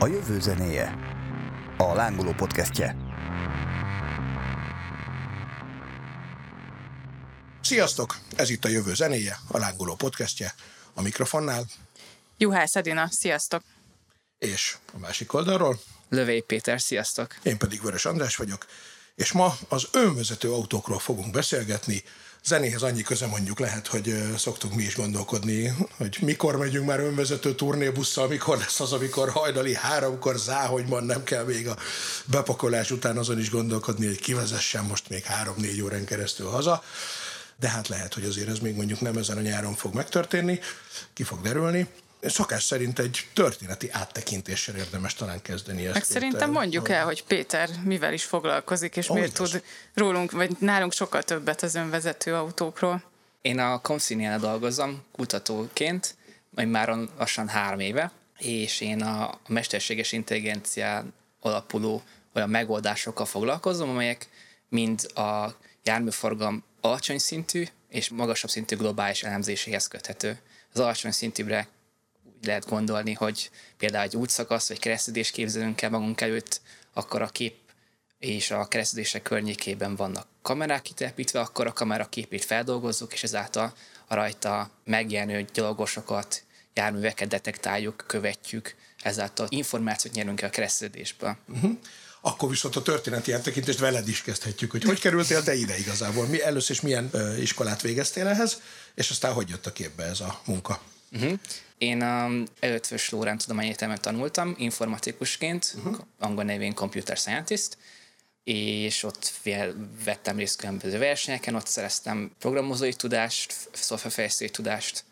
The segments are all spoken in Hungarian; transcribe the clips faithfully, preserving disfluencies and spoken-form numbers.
A Jövő Zenéje, a Lánguló podcastje. Sziasztok! Ez itt a Jövő Zenéje, a Lánguló podcastje. A mikrofonnál Juhász Edina, sziasztok! És a másik oldalról Lövé Péter, sziasztok! Én pedig Vörös András vagyok, és ma az önvezető autókról fogunk beszélgetni. Zenéhez annyi köze mondjuk lehet, hogy szoktunk mi is gondolkodni, hogy mikor megyünk már önvezető turnébusszal, mikor lesz az, amikor hajnali háromkor záhonyban nem kell még a bepakolás után azon is gondolkodni, hogy kivezessen most még három-négy órán keresztül haza. De hát lehet, hogy azért ez még mondjuk nem ezen a nyáron fog megtörténni, ki fog derülni. Szokás szerint egy történeti áttekintéssel érdemes talán kezdeni ezt. Meg Péter, szerintem mondjuk el, hogy Péter mivel is foglalkozik, és oh, miért tud rólunk, vagy nálunk sokkal többet az önvezető autókról. Én a Comszinél dolgozom kutatóként, majd már lassan három éve, és én a mesterséges intelligencián alapuló olyan megoldásokkal foglalkozom, amelyek mind a járműforgalom alacsony szintű és magasabb szintű globális elemzéséhez köthető. Az alacsony szintűre lehet gondolni, hogy például egy útszakasz vagy keresztezést képzelünk el magunk előtt, akkor a kép és a keresztezések környékében vannak kamerák kitelepítve, akkor a kamera képét feldolgozzuk, és ezáltal a rajta megjelenő gyalogosokat, járműveket detektáljuk, követjük, ezáltal információt nyerünk el a keresztezésből. Uh-huh. Akkor viszont a történeti áttekintést veled is kezdhetjük, hogy hogy kerültél te ide igazából, mi először és milyen uh, iskolát végeztél ehhez, és aztán hogy jött a képbe ez a munka? Uh-huh. Én um, Eötvös Loránd Tudományegyetemen tanultam informatikusként, uh-huh. angol nevén computer scientist, és ott vettem részt különböző versenyeken, ott szereztem programozói tudást, szoftverfejlesztői tudást,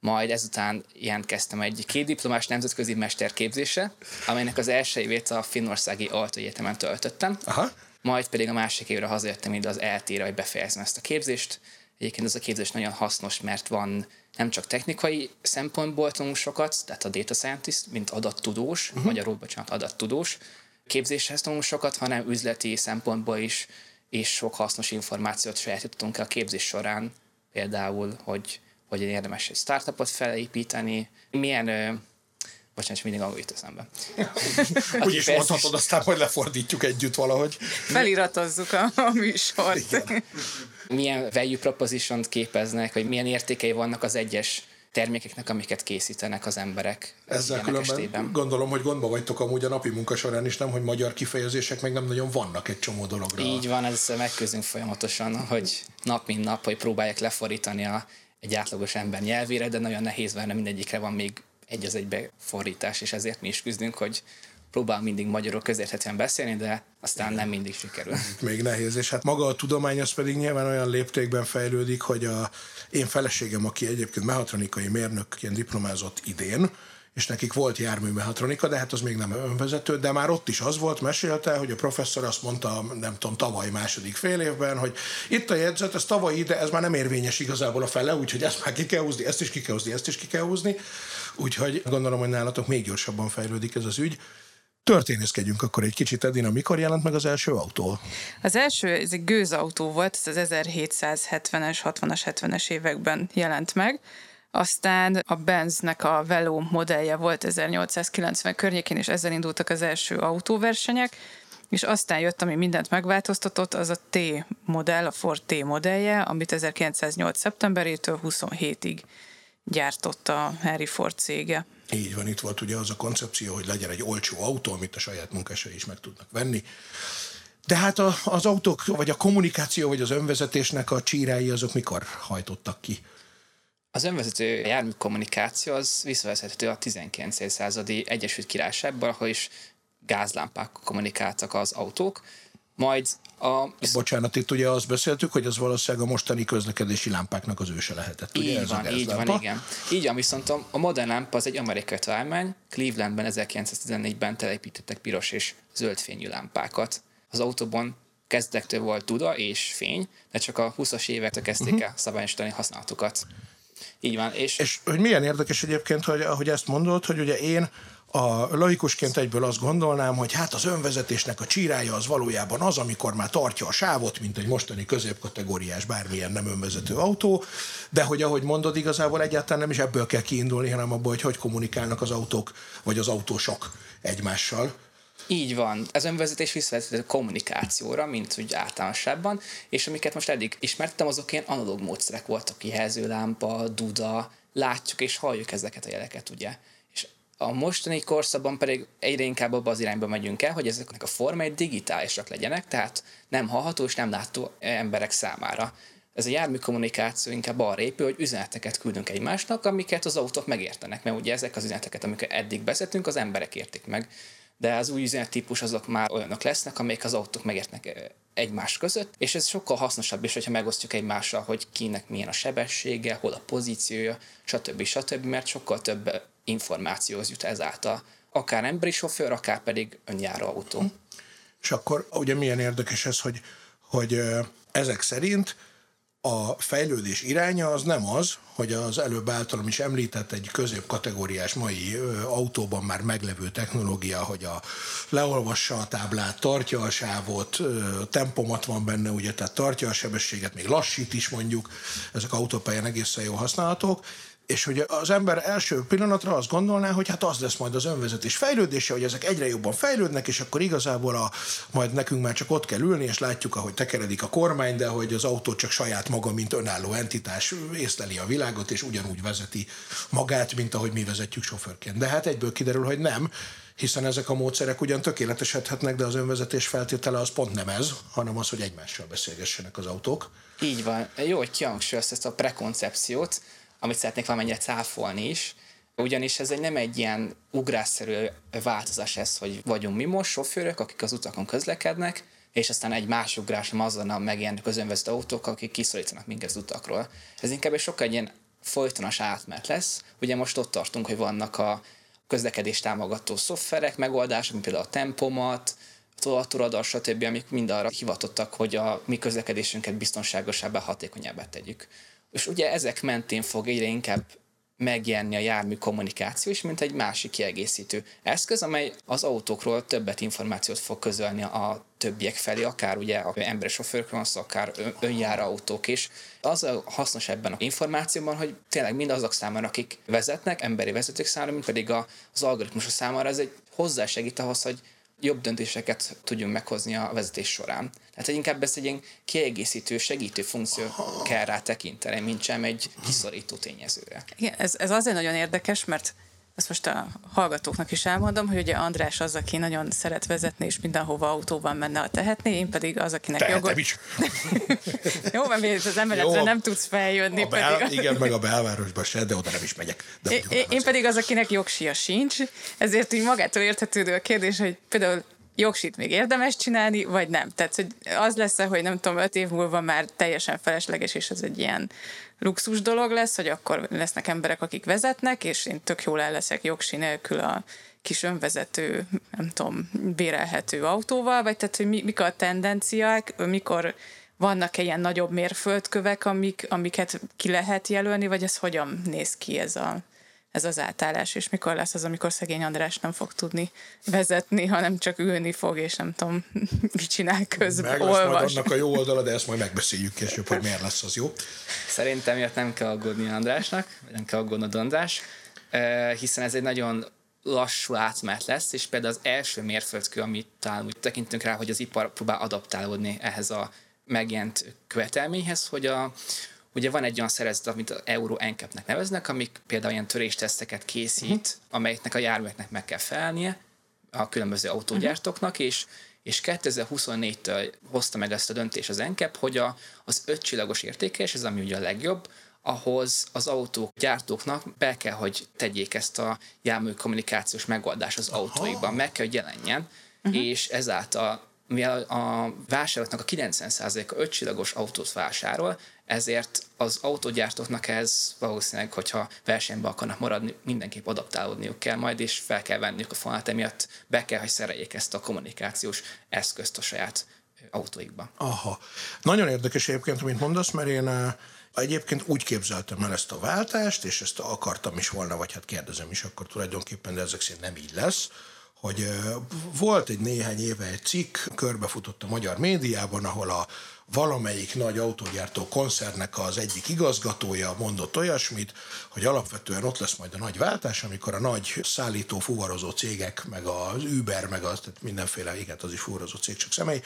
majd ezután jelentkeztem egy kétdiplomás nemzetközi mesterképzésre, amelynek az első évét a finnországi Aalto egyetemen töltöttem, aha. majd pedig a másik évre hazajöttem ide az é el té-re, hogy befejezem ezt a képzést. Egyébként ez a képzés nagyon hasznos, mert van nem csak technikai szempontból tanulunk sokat, tehát a data scientist, mint adattudós, uh-huh. magyarul, bocsánat, adattudós képzéshez tanulunk sokat, hanem üzleti szempontból is, és sok hasznos információt sajátítottunk el a képzés során, például, hogy hogy érdemes egy startupot felépíteni, milyen, ö, bocsánat, mindig angol jut eszembe. Úgyis mondhatod, aztán majd lefordítjuk együtt valahogy. Feliratozzuk a, a műsort. Igen. Milyen value proposition-t képeznek, vagy milyen értékei vannak az egyes termékeknek, amiket készítenek az emberek. Ezzel különben estében. Gondolom, hogy gondba vagytok amúgy a napi munka során is, nem, hogy magyar kifejezések meg nem nagyon vannak egy csomó dologra. Így van, ez megküzdünk folyamatosan, hogy nap mint nap, hogy próbálják lefordítani a egy átlagos ember nyelvére, de nagyon nehéz, mert mindegyikre van még egy az egybe fordítás, és ezért mi is küzdünk, hogy próbál mindig magyarul közérthetően beszélni, de aztán nem mindig sikerül. Még nehéz, és hát maga a tudomány az pedig nyilván olyan léptékben fejlődik, hogy a én feleségem, aki egyébként mechatronikai mérnökként diplomázott idén, és nekik volt járműmechatronika, de hát az még nem önvezető, de már ott is az volt, mesélte, hogy a professzor azt mondta, nem tudom, tavaly második fél évben, hogy itt a jegyzet, ez tavalyi, de ez már nem érvényes igazából a fele, úgyhogy ezt már ki kell húzni, ezt is ki kell húzni, ezt is ki kell húzni. Úgyhogy gondolom, hogy nálatok még gyorsabban fejlődik ez az ügy. Történészkedjünk akkor egy kicsit, Edina, mikor jelent meg az első autó? Az első, ez egy gőzautó volt, ez az ezerhétszázhetvenes, hatvanas, hetvenes években jelent meg. Aztán a Benznek a Velo modellje volt ezernyolcszázkilencven környékén, és ezzel indultak az első autóversenyek, és aztán jött, ami mindent megváltoztatott, az a T modell, a Ford T modellje, amit ezerkilencszáznyolc szeptemberétől huszonhétig gyártott a Henry Ford cége. Így van, itt volt ugye az a koncepció, hogy legyen egy olcsó autó, amit a saját munkásai is meg tudnak venni. De hát a, az autók, vagy a kommunikáció, vagy az önvezetésnek a csírái, azok mikor hajtottak ki? Az önvezető jármű kommunikáció az visszavezethető a tizenkilencedik századi Egyesült Királyságban, ahol is gázlámpákkal kommunikáltak az autók, majd a... Bocsánat, itt ugye azt beszéltük, hogy az valószínűleg a mostani közlekedési lámpáknak az őse lehetett. Így ugye, van, így van, igen. Így van, viszont a modern lámpa az egy amerikai találmány, Clevelandben ezerkilencszáztizennégyben telepítettek piros és zöld fényű lámpákat. Az autóban kezdetektől volt duda és fény, de csak a huszas évektől kezdték el szabályosítani használatukat. Így van. És, és hogy milyen érdekes egyébként, hogy, hogy ezt mondod, hogy ugye én a laikusként egyből azt gondolnám, hogy hát az önvezetésnek a csírája az valójában az, amikor már tartja a sávot, mint egy mostani középkategóriás bármilyen nem önvezető autó, de hogy ahogy mondod, igazából egyáltalán nem is ebből kell kiindulni, hanem abból, hogy hogy kommunikálnak az autók vagy az autósok egymással. Így van. Ez önvezetés visszavezető a kommunikációra, mint úgy általánosabban, és amiket most eddig ismertem, azok ilyen analóg módszerek voltak, jelzőlámpa, duda, látjuk és halljuk ezeket a jeleket, ugye. A mostani korszakban pedig egyre inkább abba az irányba megyünk el, hogy ezeknek a formái digitálisak legyenek, tehát nem hallható és nem látó emberek számára. Ez a jármű kommunikáció inkább arra épül, hogy üzeneteket küldünk egymásnak, amiket az autók megértenek, mert ugye ezek az üzeneteket, amiket eddig beszéltünk, az emberek értik meg. De az új üzenettípus azok már olyanok lesznek, amelyek az autók megértnek egymás között, és ez sokkal hasznosabb is, hogyha megosztjuk egymással, hogy kinek milyen a sebessége, hol a pozíciója, stb. stb., mert sokkal több információhoz jut ezáltal. Akár emberi sofőr, akár pedig önjáró autó. Hm. És akkor ugye milyen érdekes ez, hogy, hogy ezek szerint a fejlődés iránya az nem az, hogy az előbb általam is említett egy középkategóriás mai autóban már meglevő technológia, hogy a leolvassa a táblát, tartja a sávot, tempomat van benne, ugye, tehát tartja a sebességet, még lassít is mondjuk, ezek autópályán egészen jól használhatók, és hogy az ember első pillanatra azt gondolná, hogy hát az lesz majd az önvezetés fejlődése, hogy ezek egyre jobban fejlődnek, és akkor igazából a, majd nekünk már csak ott kell ülni, és látjuk, ahogy tekeredik a kormány, de hogy az autó csak saját maga, mint önálló entitás észleli a világot, és ugyanúgy vezeti magát, mint ahogy mi vezetjük sofőrként. De hát egyből kiderül, hogy nem, hiszen ezek a módszerek ugyan tökéletesedhetnek, de az önvezetés feltétele az pont nem ez, hanem az, hogy egymással beszélgessenek az autók. Így van. Jó, hogy kihangsúlyoztad ezt a prekoncepciót, amit szeretnék valamennyire cáfolni is, ugyanis ez egy, nem egy ilyen ugrásszerű változás ez, hogy vagyunk mi most sofőrök, akik az utakon közlekednek, és aztán egy más ugráson azonnal megjelennek az önvezető autók, akik kiszorítanak minket az utakról. Ez inkább egy sokkal egy ilyen folytonos átmenet lesz. Ugye most ott tartunk, hogy vannak a közlekedés támogató szoftverek, megoldások, mint például a tempomat, a tollatúradar, stb., amik mind arra hivatottak, hogy a mi közlekedésünket biztonságosabbá, hatékonyabbá tegyük. És ugye ezek mentén fog egyre inkább megjelenni a jármű kommunikáció is, mint egy másik kiegészítő eszköz, amely az autókról többet információt fog közölni a többiek felé, akár ugye emberi sofőrökről, akár önjáró autók is. Az a hasznos ebben a információban, hogy tényleg mind azok számára, akik vezetnek, emberi vezetők számára, mint pedig az algoritmusok számára, ez egy hozzásegít ahhoz, hogy jobb döntéseket tudjunk meghozni a vezetés során. Tehát inkább ezt egy ilyen kiegészítő, segítő funkció kell rá tekinteni, mint sem egy kiszorító tényezőre. Igen, ez, ez azért nagyon érdekes, mert ezt most a hallgatóknak is elmondom, hogy ugye András az, aki nagyon szeret vezetni, és mindenhova autóban menne a tehetni, én pedig az, akinek Tehetem jogos... is. Jó, mert miért az emeletre nem tudsz feljönni. Beáll... Pedig... Igen, meg a belvárosba se, de oda nem is megyek. É, én én pedig az, akinek jogsia sincs, ezért így magától érthetődő a kérdés, hogy például jogsit még érdemes csinálni, vagy nem. Tehát, hogy az lesz, hogy nem tudom, öt év múlva már teljesen felesleges, és ez egy ilyen luxus dolog lesz, hogy akkor lesznek emberek, akik vezetnek, és én tök jól el leszek jogsi nélkül a kis önvezető, nem tudom, bérelhető autóval, vagy tehát, hogy mi, mik a tendenciák, mikor vannak-e ilyen nagyobb mérföldkövek, amik, amiket ki lehet jelölni, vagy ez hogyan néz ki ez a... ez az átállás, és mikor lesz az, amikor szegény András nem fog tudni vezetni, hanem csak ülni fog, és nem tudom, mit csinál közben, meg olvas. Meg lesz majd annak a jó oldala, de ezt majd megbeszéljük később, hogy miért lesz az jó. Szerintem miatt nem kell aggódni Andrásnak, nem kell aggódnod András, hiszen ez egy nagyon lassú átmenet lesz, és például az első mérföldkő, amit talán úgy tekintünk rá, hogy az ipar próbál adaptálódni ehhez a megjelent követelményhez, hogy a ugye van egy olyan szervezet, amit az Euro en cé á pnek neveznek, amik például ilyen törésteszteket készít, uh-huh. amelyeknek a járműeknek meg kell felelnie a különböző autógyártóknak, uh-huh. és, és kétezer-huszonnégytől hozta meg ezt a döntést az en cé á p, hogy a, az ötcsillagos értékelés, ez ami ugye a legjobb, ahhoz az autógyártóknak be kell, hogy tegyék ezt a jármű kommunikációs megoldást az autóikban, meg kell, hogy jelenjen, uh-huh. és ezáltal, mivel a vásárlóknak a kilencven százaléka ötcsillagos autót vásárol, ezért az autógyártóknak ez valószínűleg, hogyha versenyben akarnak maradni, mindenképp adaptálódniuk kell majd, és fel kell venniük a fonalat, emiatt be kell, hogy szereljék ezt a kommunikációs eszközt a saját autóikba. Aha. Nagyon érdekes egyébként, amit mondasz, mert én Egyébként úgy képzeltem el ezt a váltást, és ezt akartam is volna, vagy hát kérdezem is akkor tulajdonképpen, de ezek szerint nem így lesz, hogy volt egy néhány éve egy cikk, körbefutott a magyar médiában, ahol a valamelyik nagy autógyártó koncernek az egyik igazgatója mondott olyasmit, hogy alapvetően ott lesz majd a nagy váltás, amikor a nagy szállító, fuvarozó cégek, meg az Uber, meg az, tehát mindenféle, igen, az is fuvarozó cég, csak személy,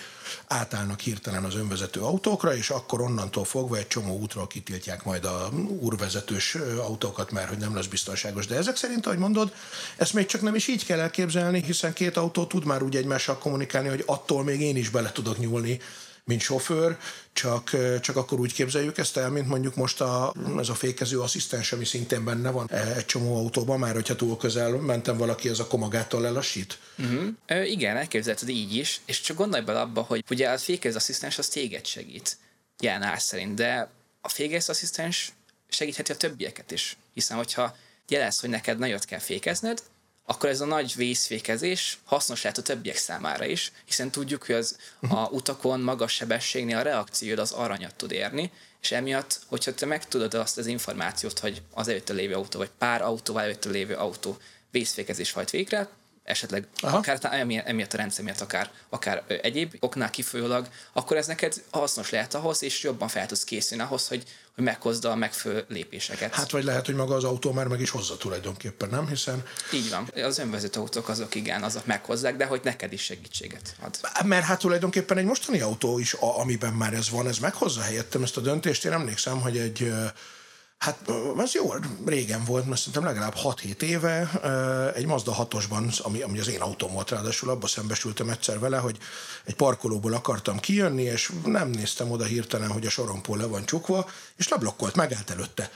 átállnak hirtelen az önvezető autókra, és akkor onnantól fogva egy csomó útról kitiltják majd a úrvezetős autókat, mert hogy nem lesz biztonságos. De ezek szerint, ahogy mondod, ezt még csak nem is így kell elképzelni, hiszen két autó tud már úgy egymással kommunikálni, hogy attól még én is bele tudok nyúlni, mint sofőr, csak, csak akkor úgy képzeljük ezt el, mint mondjuk most a, ez a fékező asszisztens, ami szintén benne van egy csomó autóban, már hogyha túl közel mentem valaki, ez akkor magától elassít. Uh-huh. Ö, igen, elképzelheted így is, és csak gondolj bele abba, hogy ugye a fékező asszisztens az téged segít, jelenás szerint, de a fékező asszisztens segítheti a többieket is, hiszen hogyha jelez, hogy neked nagyot kell fékezned, akkor ez a nagy vészfékezés hasznos lehet a többiek számára is, hiszen tudjuk, hogy az a utakon magas sebességnél a reakciód az aranyat tud érni, és emiatt, hogyha te megtudod azt az információt, hogy az előtte lévő autó, vagy pár autóval előtte lévő autó vészfékezés hajt végre, esetleg Aha. akár emiatt a rendszer miatt, akár, akár egyéb oknál kifolyólag, akkor ez neked hasznos lehet ahhoz, és jobban fel tudsz készülni ahhoz, hogy, hogy meghozd a megfelelő lépéseket. Hát vagy lehet, hogy maga az autó már meg is hozza tulajdonképpen, nem? Hiszen... Így van. Az önvezető autók azok igen, azok meghozzák, de hogy neked is segítséget ad. Mert hát tulajdonképpen egy mostani autó is, amiben már ez van, ez meghozza helyettem ezt a döntést. Én emlékszem, hogy egy... Hát az jó, régen volt, mert szerintem legalább hat-hét éve egy Mazda hatosban, ami, ami az én autóm volt ráadásul, abba szembesültem egyszer vele, hogy egy parkolóból akartam kijönni, és nem néztem oda hirtelen, hogy a sorompó le van csukva, és leblokkolt, megállt előtte.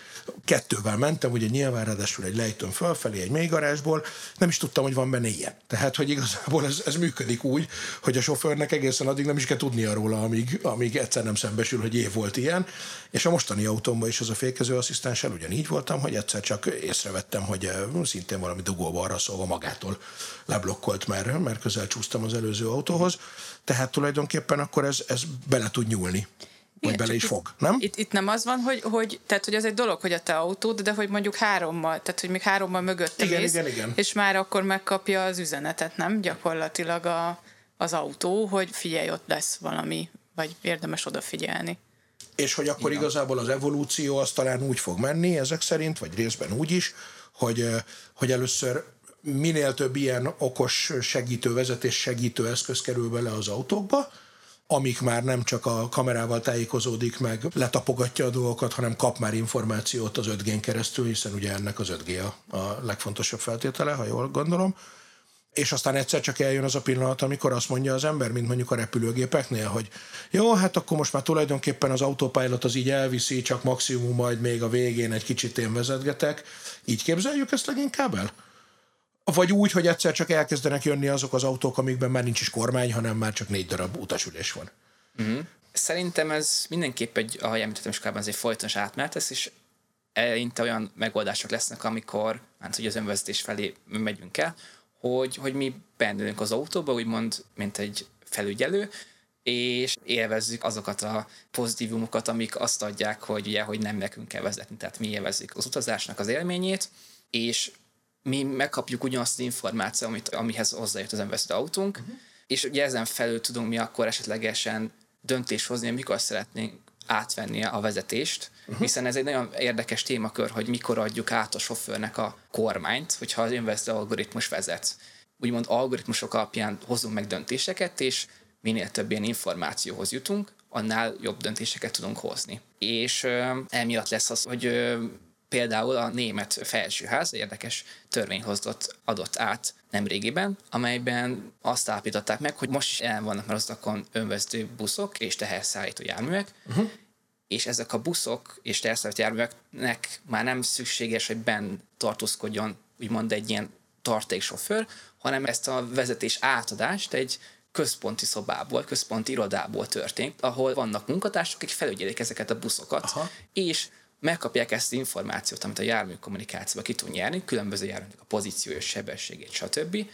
Kettővel mentem, ugye nyilván ráadásul egy lejtőn fölfelé, egy mélygarázsból, nem is tudtam, hogy van benne ilyen. Tehát, hogy igazából ez, ez működik úgy, hogy a sofőrnek egészen addig nem is kell tudnia róla, amíg, amíg egyszer nem szembesül, hogy év volt ilyen, és a mostani autómban is az a fékező asszisztenssel ugyanígy voltam, hogy egyszer csak észrevettem, hogy szintén valami dugóba arra szólva magától leblokkolt, mert, mert közel csúsztam az előző autóhoz, tehát tulajdonképpen akkor ez, ez bele tud nyúlni. Vagy bele is fog, nem? Itt, itt nem az van, hogy, hogy, tehát, hogy az egy dolog, hogy a te autód, de hogy mondjuk hárommal, tehát hogy még hárommal mögötte igen, mész, igen, igen. és már akkor megkapja az üzenetet, nem? Gyakorlatilag a, az autó, hogy figyelj, ott lesz valami, vagy érdemes odafigyelni. És hogy akkor igen. igazából az evolúció az talán úgy fog menni ezek szerint, vagy részben úgy is, hogy, hogy először minél több ilyen okos segítő vezetés, segítő eszköz kerül bele az autókba, amik már nem csak a kamerával tájékozódik meg, letapogatja a dolgokat, hanem kap már információt az öt gén keresztül, hiszen ugye ennek az öt gé a, a legfontosabb feltétele, ha jól gondolom. És aztán egyszer csak eljön az a pillanat, amikor azt mondja az ember, mint mondjuk a repülőgépeknél, hogy jó, hát akkor most már tulajdonképpen az autopilot az így elviszi, csak maximum majd még a végén egy kicsit én vezetgetek. Így képzeljük ezt leginkább el? Vagy úgy, hogy egyszer csak elkezdenek jönni azok az autók, amikben már nincs is kormány, hanem már csak négy darab utasülés van. Mm-hmm. Szerintem ez mindenképp egy, ahogy említettem iskolában, ez egy folytonos átmenet, és elinte olyan megoldások lesznek, amikor hát, hogy az önvezetés felé megyünk el, hogy, hogy mi beindulunk az autóba, úgymond, mint egy felügyelő, és élvezzük azokat a pozitívumokat, amik azt adják, hogy, ugye, hogy nem nekünk kell vezetni, tehát mi élvezzük az utazásnak az élményét, és mi megkapjuk ugyanazt az információt, amit, amihez hozzájött az önvezető autónk, uh-huh. és ugye ezen felül tudunk mi akkor esetlegesen döntést hozni, mikor szeretnénk átvenni a vezetést, uh-huh. hiszen ez egy nagyon érdekes témakör, hogy mikor adjuk át a sofőrnek a kormányt, hogyha az önvezető algoritmus vezet. Úgymond algoritmusok alapján hozunk meg döntéseket, és minél több ilyen információhoz jutunk, annál jobb döntéseket tudunk hozni. És ö, emiatt lesz az, hogy... Ö, Például a német felsőház érdekes törvényhozatot adott át nemrégiben, amelyben azt állapították meg, hogy most is el vannak már azokon önvezető buszok és teherszállító járművek, uh-huh. és ezek a buszok és teherszállító járműveknek már nem szükséges, hogy benn tartózkodjon úgymond egy ilyen tartéksofőr, hanem ezt a vezetés átadást egy központi szobából, központi irodából történt, ahol vannak munkatársak, akik felügyelik ezeket a buszokat, Aha. és megkapják ezt az információt, amit a jármű kommunikációba ki tud nyerni, különböző járműnek a pozíciója, sebességét, stb.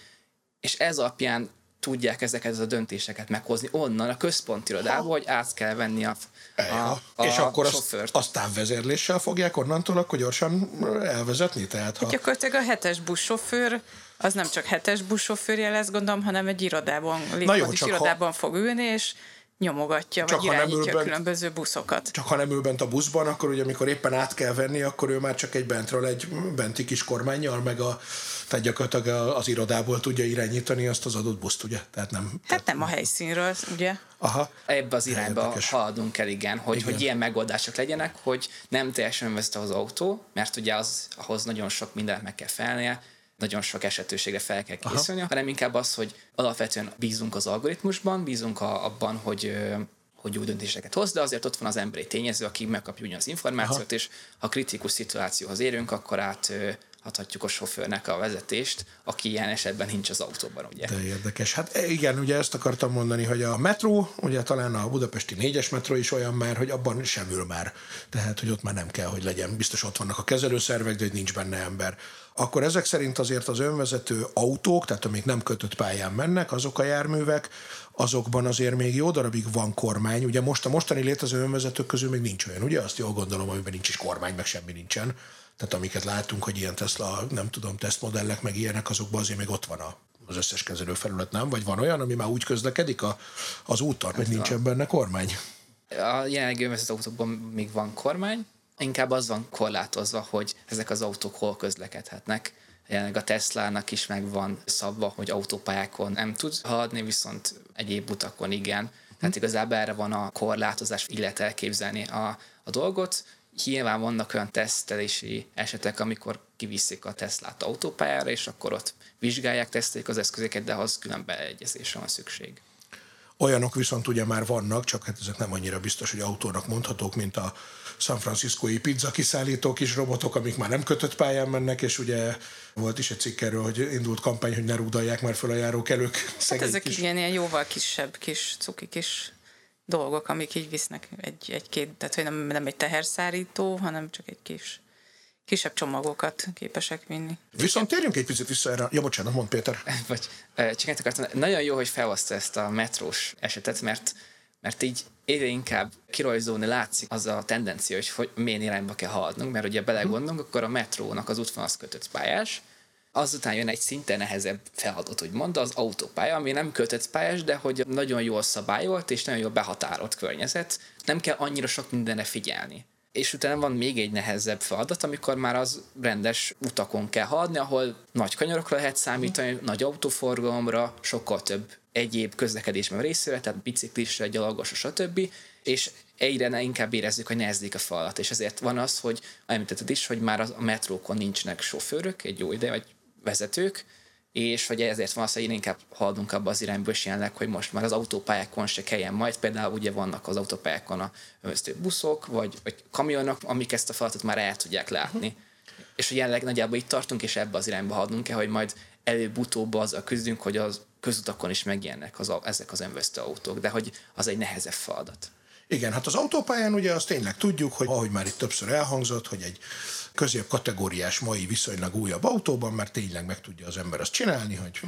És ez alapján tudják ezeket a döntéseket meghozni onnan a központi irodába, hogy át kell venni a, a, a és akkor a sofőrt. Azt távvezérléssel fogják onnantól, akkor gyorsan elvezetni? Tehát, ha... Gyakorlatilag a hetes buszsofőr az nem csak hetes buszsofőrje lesz, gondolom, hanem egy irodában, légkodis irodában ha... fog ülni, és nyomogatja, csak vagy irányítja a különböző buszokat. Csak ha nem ül bent a buszban, akkor ugye amikor éppen át kell venni, akkor ő már csak egy bentről, egy benti kis kormánnyal, meg a, tehát gyakorlatilag az irodából tudja irányítani azt az adott buszt, ugye? Tehát nem, hát tehát nem a helyszínről, ugye? Aha. Ebbe az irányba érdekes. Haladunk el, igen, hogy, igen, hogy ilyen megoldások legyenek, hogy nem teljesen vezető az autó, mert ugye az, ahhoz nagyon sok mindent meg kell felelnie, nagyon sok esetőségre fel kell készülni, aha, hanem inkább az, hogy alapvetően bízunk az algoritmusban, bízunk a, abban, hogy, hogy új döntéseket hoz, de azért ott van az emberi tényező, aki megkapja ugyan az információt, aha, és ha kritikus szituációhoz érünk, akkor átadhatjuk a sofőrnek a vezetést, aki ilyen esetben nincs az autóban, ugye. De érdekes. Hát igen, ugye ezt akartam mondani, hogy a metró, ugye talán a budapesti négyes metró is olyan már, hogy abban sem ül már. Tehát, hogy ott már nem kell, hogy legyen. Biztos ott vannak a kezelőszervek, de hogy nincs benne ember. Akkor ezek szerint azért az önvezető autók, tehát amik nem kötött pályán mennek, azok a járművek, azokban azért még jó darabig van kormány. Ugye most a mostani létező önvezetők közül még nincs olyan, ugye? Azt jól gondolom, amiben nincs is kormány, meg semmi nincsen. Tehát amiket látunk, hogy ilyen Tesla, nem tudom, tesztmodellek, meg ilyenek, azokban azért még ott van a, az összes kezelőfelület, nem? Vagy van olyan, ami már úgy közlekedik a, az úton, hogy nincsen benne kormány? A jelenlegi önvezető autókban még van kormány. Inkább az van korlátozva, hogy ezek az autók hol közlekedhetnek. Jelenleg a Teslának is meg van szabva, hogy autópályákon nem tud haladni, viszont egyéb utakon igen. Tehát igazából erre van a korlátozás, illetve elképzelni a, a dolgot. Nyilván vannak olyan tesztelési esetek, amikor kiviszik a Teslát autópályára, és akkor ott vizsgálják, tesztelik az eszközöket, de az külön beleegyezésre van szükség. Olyanok viszont ugye már vannak, csak hát ezek nem annyira biztos, hogy autónak mondhatók, mint a San Franciscoi pizza kiszállító kis robotok, amik már nem kötött pályán mennek, és ugye volt is egy cikk erről, hogy indult kampány, hogy ne rúgdalják már fel a járókelők. Hát ezek kis... igen, ilyen jóval kisebb, kis cuki kis dolgok, amik így visznek egy, egy-két, tehát hogy nem, nem egy teherszárító, hanem csak egy kis... kisebb csomagokat képesek vinni. Viszont térjünk egy picit vissza erre. Ja, bocsánat, mondd Péter. Vagy, csak ezt akartam, nagyon jó, hogy felhozta ezt a metrós esetet, mert, mert így egyre inkább kirajzolni látszik az a tendencia, hogy, hogy milyen irányba kell haladnunk, mert ugye belegondolunk, akkor a metrónak az útvonal az kötött pályás, azután jön egy szinten nehezebb feladat, úgymond, az autópálya, ami nem kötött pályás, de hogy nagyon jól szabályolt és nagyon jól behatárolt környezet. Nem kell annyira sok mindenre figyelni. És utána van még egy nehezebb feladat, amikor már az rendes utakon kell haladni, ahol nagy kanyarokra lehet számítani, mm. nagy autóforgalomra, sokkal több egyéb közlekedésben részére, tehát biciklisre, gyalogosra, stb. És egyre inkább érezzük, hogy nehezik a feladat. És ezért van az, hogy említetted is, hogy már a metrókon nincsenek sofőrök, egy jó ide, vagy vezetők, és hogy ezért van az, hogy inkább haladunk abba az irányba, és jelenleg, hogy most már az autópályákon se kelljen majd, például ugye vannak az autópályákon a önvezető buszok, vagy, vagy kamionok, amik ezt a feladatot már el tudják látni. Uh-huh. És hogy jelenleg nagyjából itt tartunk, és ebbe az irányba haladunk el, hogy majd előbb-utóbb azzal küzdünk, hogy az közutakon is megjelennek az, ezek az önvezető autók, de hogy az egy nehezebb feladat. Igen, hát az autópályán ugye azt tényleg tudjuk, hogy ahogy már itt többször elhangzott, hogy egy középkategóriás mai viszonylag újabb autóban, mert tényleg meg tudja az ember azt csinálni, hogy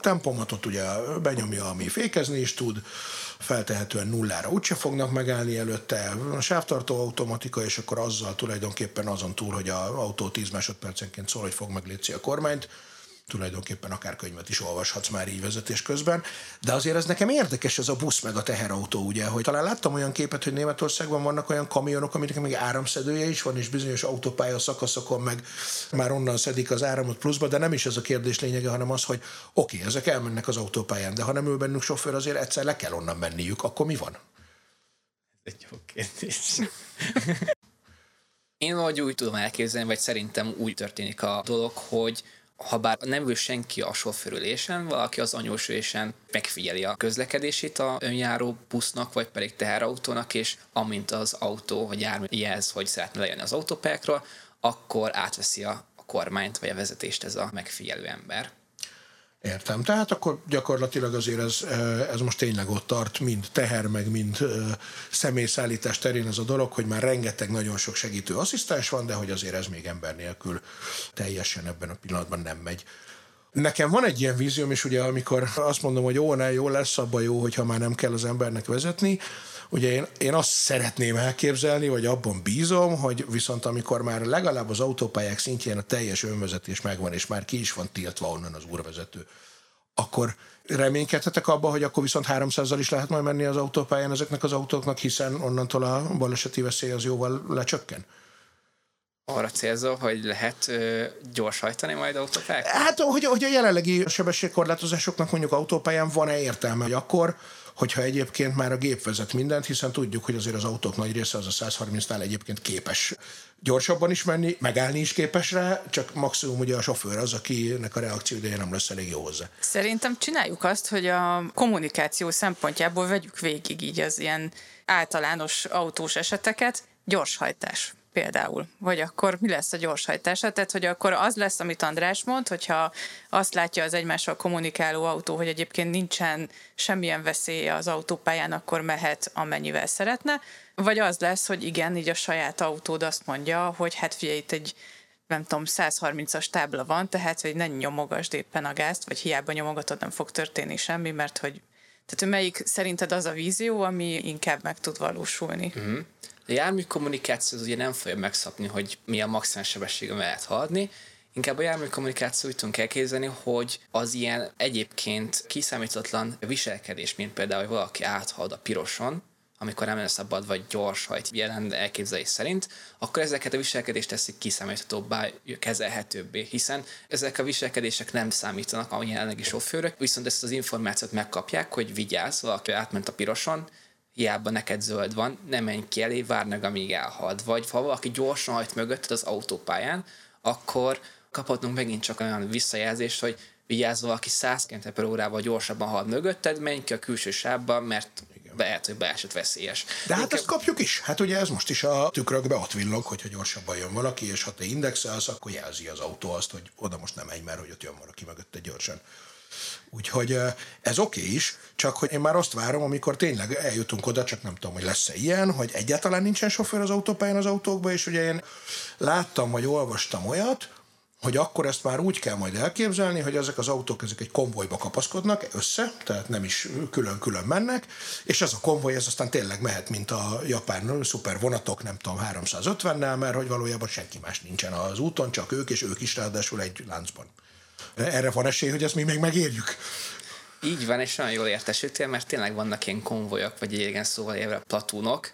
tempomatot ugye benyomja, ami fékezni is tud, feltehetően nullára úgyse fognak megállni előtte, a sávtartó automatika, és akkor azzal tulajdonképpen azon túl, hogy az autó tíz másodpercenként szól, hogy fog megléci a kormányt, tulajdonképpen akár könyvet is olvashatsz már így vezetés közben, de azért ez nekem érdekes, ez a busz meg a teherautó, ugye, hogy talán láttam olyan képet, hogy Németországban vannak olyan kamionok, aminek még áramszedője is van, és bizonyos autópálya szakaszokon meg már onnan szedik az áramot pluszba, de nem is ez a kérdés lényege, hanem az, hogy oké, okay, ezek elmennek az autópályán, de ha nem ül bennünk sofőr, azért egyszer le kell onnan menniük, akkor mi van? Ez egy jó kérdés. Én vagy úgy tudom elképzelni, vagy szerintem úgy történik a dolog, hogy habár nem ül senki a sofőrülésen, valaki az anyósülésen megfigyeli a közlekedését a önjáró busznak, vagy pedig teherautónak, és amint az autó, vagy jármű jelz, hogy szeretne lejönni az autópályákról, akkor átveszi a kormányt, vagy a vezetést ez a megfigyelő ember. Értem. Tehát akkor gyakorlatilag azért ez, ez most tényleg ott tart, mind teher, meg mind személyszállítás terén ez a dolog, hogy már rengeteg, nagyon sok segítő asszisztens van, de hogy azért ez még ember nélkül teljesen ebben a pillanatban nem megy. Nekem van egy ilyen vízióm, és ugye amikor azt mondom, hogy ó, ne, jó lesz, abban jó, hogyha már nem kell az embernek vezetni, ugye én, én azt szeretném elképzelni, vagy abban bízom, hogy viszont amikor már legalább az autópályák szintjén a teljes önvezetés megvan, és már ki is van tiltva onnan az úrvezető, akkor reménykedhetek abban, hogy akkor viszont háromszázzal is lehet majd menni az autópályán ezeknek az autóknak, hiszen onnantól a baleseti veszély az jóval lecsökken. Arra célzol, hogy lehet ö, gyorshajtani majd autópályákat? Hát, hogy, hogy a jelenlegi sebességkorlátozásoknak mondjuk autópályán van-e értelme, hogy akkor, hogyha egyébként már a gép vezet mindent, hiszen tudjuk, hogy azért az autók nagy része az a százharmincnál egyébként képes gyorsabban is menni, megállni is képes rá, csak maximum ugye a sofőr az, akinek a reakcióideje nem lesz elég jó hozzá. Szerintem csináljuk azt, hogy a kommunikáció szempontjából vegyük végig így az ilyen általános autós eseteket, gyorshajtás például. Vagy akkor mi lesz a gyorshajtása? Tehát, hogy akkor az lesz, amit András mond, hogyha azt látja az egymással kommunikáló autó, hogy egyébként nincsen semmilyen veszélye az autópályán, akkor mehet, amennyivel szeretne. Vagy az lesz, hogy igen, így a saját autód azt mondja, hogy hát figyelj, itt egy nem tudom, százharmincas tábla van, tehát, hogy ne nyomogasd éppen a gázt, vagy hiába nyomogatod, nem fog történni semmi, mert hogy... Tehát, melyik szerinted az a vízió, ami inkább meg tud valósulni? Mm-hmm. A jármű kommunikáció az ugye nem fogja megszabni, hogy mi a maximális sebessége lehet haladni, inkább a jármű kommunikáció úgy tudunk elképzelni, hogy az ilyen egyébként kiszámítatlan viselkedés, mint például, hogy valaki áthad a piroson, amikor nem szabad vagy gyors hajt jelen elképzelés szerint, akkor ezeket a viselkedést teszik kiszámíthatóbbá, kezelhetőbbé, hiszen ezek a viselkedések nem számítanak a jelenlegi sofőrök, viszont ezt az információt megkapják, hogy vigyázz, valaki átment a piroson, hiába neked zöld van, ne menj ki elé, várj meg, amíg elhalt. Vagy ha valaki gyorsan hajt mögötted az autópályán, akkor kaphatunk megint csak olyan visszajelzést, hogy vigyázz, valaki száz kilométer per órával gyorsabban hal mögötted, menj ki a külső sávba, mert lehet, hogy beesett veszélyes. De hát Inkább... ezt kapjuk is. Hát ugye ez most is a tükrökbe ott villog, hogyha gyorsabban jön valaki, és ha te indexelsz, akkor jelzi az autó azt, hogy oda most nem menj, mert hogy ott jön valaki mögötted gyorsan. Úgyhogy ez oké okay is, csak hogy én már azt várom, amikor tényleg eljutunk oda, csak nem tudom, hogy lesz-e ilyen, hogy egyáltalán nincsen sofőr az autópályán az autókban, és ugye én láttam, vagy olvastam olyat, hogy akkor ezt már úgy kell majd elképzelni, hogy ezek az autók ezek egy konvojba kapaszkodnak össze, tehát nem is külön-külön mennek, és ez a konvoj, ez aztán tényleg mehet, mint a japán szuper vonatok, nem tudom, háromszázötvennel, mert hogy valójában senki más nincsen az úton, csak ők, és ők is ráadásul egy láncban. Erre van esély, hogy ezt mi még megérjük. Így van, és nagyon jól értesültél, mert tényleg vannak ilyen konvojok, vagy igen szóval élve platúnok,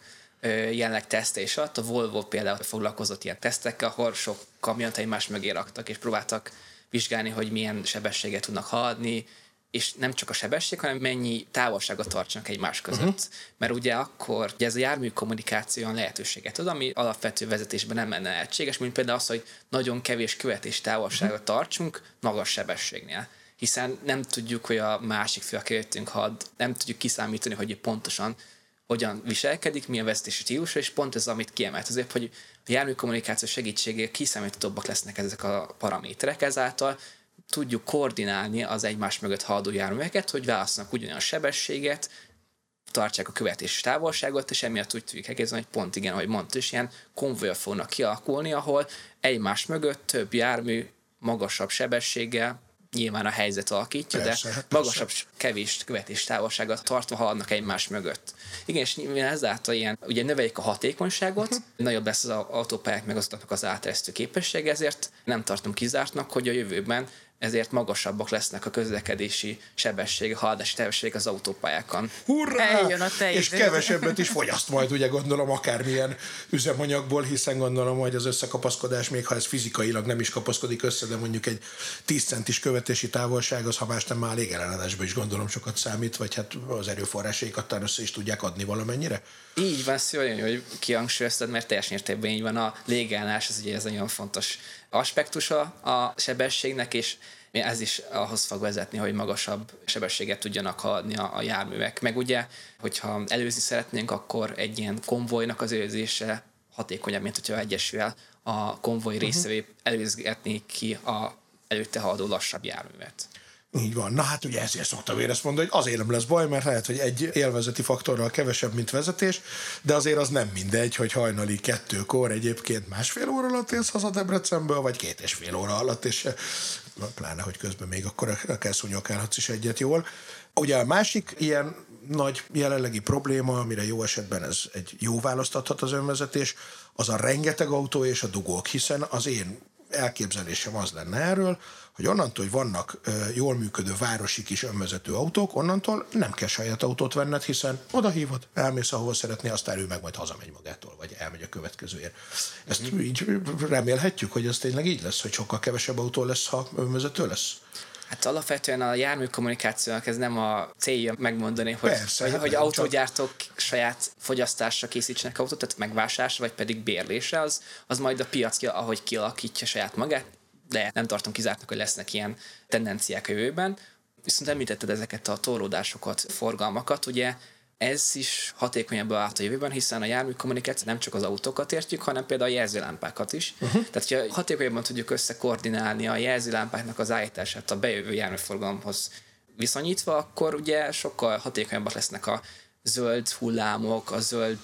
jelenleg tesztés alatt. A Volvo például foglalkozott ilyen tesztekkel, ahol sok kamiont egymás mögé raktak, és próbáltak vizsgálni, hogy milyen sebességet tudnak haladni, és nem csak a sebesség, hanem mennyi távolságot tartsanak egymás között. Uh-huh. Mert ugye akkor ugye ez a jármű kommunikáció olyan lehetőséget ad, ami alapvető vezetésben nem lenne lehetséges, mint például az, hogy nagyon kevés követés távolságot uh-huh. tartsunk magas sebességnél. Hiszen nem tudjuk, hogy a másik fél, aki jöttünk had, nem tudjuk kiszámítani, hogy pontosan hogyan viselkedik, mi a vezetési stílusa, és pont ez, amit kiemelt. Azért, hogy a jármű kommunikáció segítségével kiszámíthatóbbak lesznek ezek a paraméterek, ezáltal tudjuk koordinálni az egymás mögött haladó járműveket, hogy válasszanak ugyanolyan sebességet, tartsák a követési távolságot, és emiatt úgy tudjuk elképzelni, hogy pont igen, ahogy mondta, és ilyen konvojok fognak kialakulni, ahol egymás mögött több jármű magasabb sebességgel, nyilván a helyzet alakítja, persze, de magasabb, persze. Kevés követési távolsága tartva haladnak egymás mögött. Igen, és ezáltal ilyen, ugye növeljük a hatékonyságot, uh-huh. nagyobb lesz az autópályák meg azoknak az áteresztő képessége, ezért nem tartom kizártnak, hogy a jövőben ezért magasabbak lesznek a közlekedési sebessége, haladási sebesség az autópályákon. Hurrá! Eljön a te és idő. Kevesebbet is fogyaszt majd, ugye gondolom, akármilyen üzemanyagból, hiszen gondolom, hogy az összekapaszkodás, még ha ez fizikailag nem is kapaszkodik össze, de mondjuk egy tíz centis követési távolság, az ha más nem már légellenállásban is gondolom sokat számít, vagy hát az erőforrásaikat talán össze is tudják adni valamennyire. Így van, szívesen, hogy kihangsúlyoztad, mert teljes mértékben így van, a légellenállás, ez ugye ez nagyon fontos aspektusa a sebességnek, és ez is ahhoz fog vezetni, hogy magasabb sebességet tudjanak haladni a, a járművek. Meg ugye, hogyha előzni szeretnénk, akkor egy ilyen konvojnak az előzése hatékonyabb, mint hogyha egyesül a konvoj részévé előzgetni ki a előtte haladó lassabb járművet. Így van. Na hát ugye ezért szoktam én ezt mondani, hogy azért nem lesz baj, mert lehet, hogy egy élvezeti faktorral kevesebb, mint vezetés, de azért az nem mindegy, hogy hajnali kettőkor egyébként másfél óra alatt élsz haza Debrecenből, vagy két és fél óra alatt, és pláne, hogy közben még akkor elszúnyogálhatsz is egyet jól. Ugye a másik ilyen nagy jelenlegi probléma, amire jó esetben ez egy jó választathat az önvezetés, az a rengeteg autó és a dugók, hiszen az én elképzelésem az lenne erről, hogy onnantól, hogy vannak jól működő városi kis önvezető autók, onnantól nem kell saját autót venned, hiszen oda hívod, elmész, ahova szeretnél, aztán ő meg majd hazamegy magától, vagy elmegy a következőért. Ezt így remélhetjük, hogy ez tényleg így lesz, hogy sokkal kevesebb autó lesz, ha önvezető lesz. Hát alapvetően a járműkommunikációnak ez nem a célja megmondani, hogy, Persze, hogy, hogy autógyártók saját fogyasztásra készítsenek autót, tehát megvásárlásra, vagy pedig bérlésre, az, az majd a piac, ahogy kialakítja saját magát, de nem tartom kizártnak, hogy lesznek ilyen tendenciák a jövőben. Viszont említetted ezeket a torlódásokat, forgalmakat, ugye ez is hatékonyabb állt a jövőben, hiszen a járműkommunikáció nem csak az autókat értjük, hanem például a jelzőlámpákat is. Uh-huh. Tehát, hogyha hatékonyabban tudjuk összekoordinálni a jelzőlámpáknak az állítását a bejövő járműforgalomhoz viszonyítva, akkor ugye sokkal hatékonyabbak lesznek a zöld hullámok, a zöld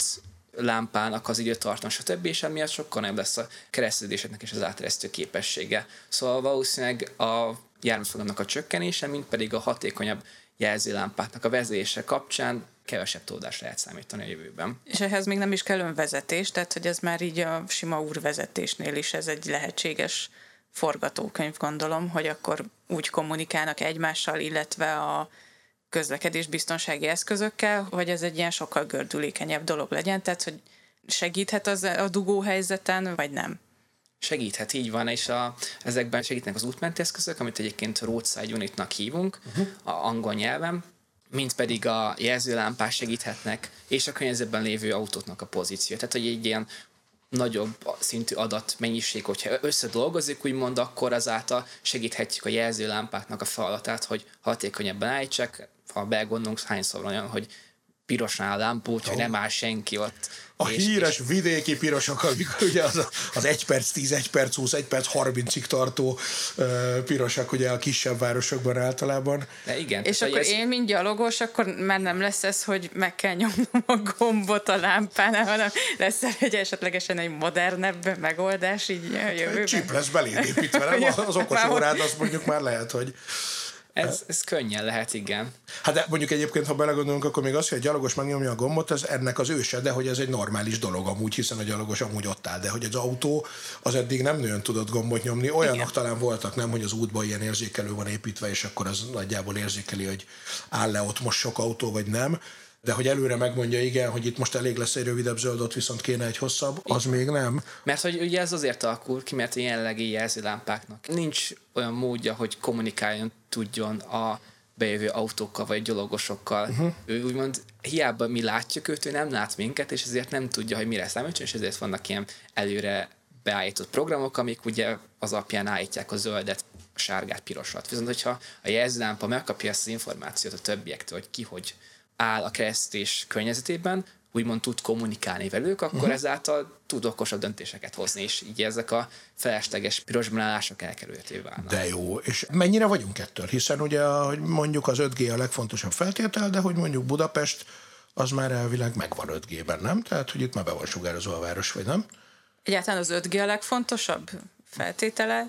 lámpának az időtartam, stb. És emiatt sokkal nagyobb lesz a kereszteződéseknek és az áteresztő képessége. Szóval valószínűleg a járműforgalomnak a csökkenése, mint pedig a hatékonyabb jelzőlámpáknak a vezetése kapcsán kevesebb tódást lehet számítani a jövőben. És ehhez még nem is kell önvezetés, tehát hogy ez már így a sima úrvezetésnél is ez egy lehetséges forgatókönyv, gondolom, hogy akkor úgy kommunikálnak egymással, illetve a közlekedés biztonsági eszközökkel, hogy ez egy ilyen sokkal gördülékenyebb dolog legyen, tehát hogy segíthet az a dugó helyzeten, vagy nem? Segíthet, így van, és a, ezekben segítenek az útmenti eszközök, amit egyébként Roadside Unitnak hívunk, uh-huh. a angol nyelven, mint pedig a jelzőlámpák segíthetnek, és a környezetben lévő autóknak a pozíció. Tehát, hogy egy ilyen nagyobb szintű adatmennyiség, hogyha összedolgozik, úgymond, akkor azáltal segíthetjük a jelzőlámpáknak a feladatát, hogy hatékonyabban állítsák, ha belgondolunk, hányszor olyan, hogy pirosan áll lámpó, úgyhogy oh. nem áll senki ott. A és, híres és... vidéki pirosok, amikor ugye az, az egy perc tíz, egy perc húsz, egy perc harmincig tartó uh, pirosak ugye a kisebb városokban általában. De igen. És tehát, akkor ez... én, mint gyalogos, akkor már nem lesz ez, hogy meg kell nyomnom a gombot a lámpánál, hanem lesz egy esetlegesen egy modernebb megoldás így a jövőben. Csip lesz beléd építve, nem? Az okos órád azt mondjuk már lehet, hogy Ez, ez könnyen lehet, igen. Hát de mondjuk egyébként, ha belegondolunk, akkor még az, hogy a gyalogos megnyomja a gombot, ez ennek az őse, de hogy ez egy normális dolog amúgy, hiszen a gyalogos amúgy ott áll, de hogy az autó az eddig nem nagyon tudott gombot nyomni. Olyanok igen. Talán voltak, nem, hogy az útban ilyen érzékelő van építve, és akkor az nagyjából érzékeli, hogy áll-e ott most sok autó, vagy nem. De hogy előre megmondja, igen, hogy itt most elég lesz egy rövidebb zöld, ott viszont kéne egy hosszabb, az igen. Még nem. Mert hogy ugye ez azért alakul ki, mert jelenlegi jelzőlámpáknak nincs olyan módja, hogy kommunikáljon tudjon a bejövő autókkal vagy gyalogosokkal. Uh-huh. Ő úgymond hiába mi látjuk őt, ő nem lát minket, és ezért nem tudja, hogy mire számítson, és ezért vannak ilyen előre beállított programok, amik ugye az alapján állítják a zöldet, a sárgát, pirosat. Viszont hogyha a jelzőlámpa megkapja ezt az információt a többiektől, hogy ki hogy áll a keresztés környezetében, úgymond tud kommunikálni velük, akkor uh-huh. ezáltal tud okosabb döntéseket hozni, és így ezek a felesleges pirosban állások elkerülhetővé válnak. De jó, és mennyire vagyunk ettől? Hiszen ugye, hogy mondjuk az öt G a legfontosabb feltétel, de hogy mondjuk Budapest az már elvileg megvan öt G-ben, nem? Tehát, hogy itt már be van sugározó a város, vagy nem? Egyáltalán az öt G a legfontosabb feltétele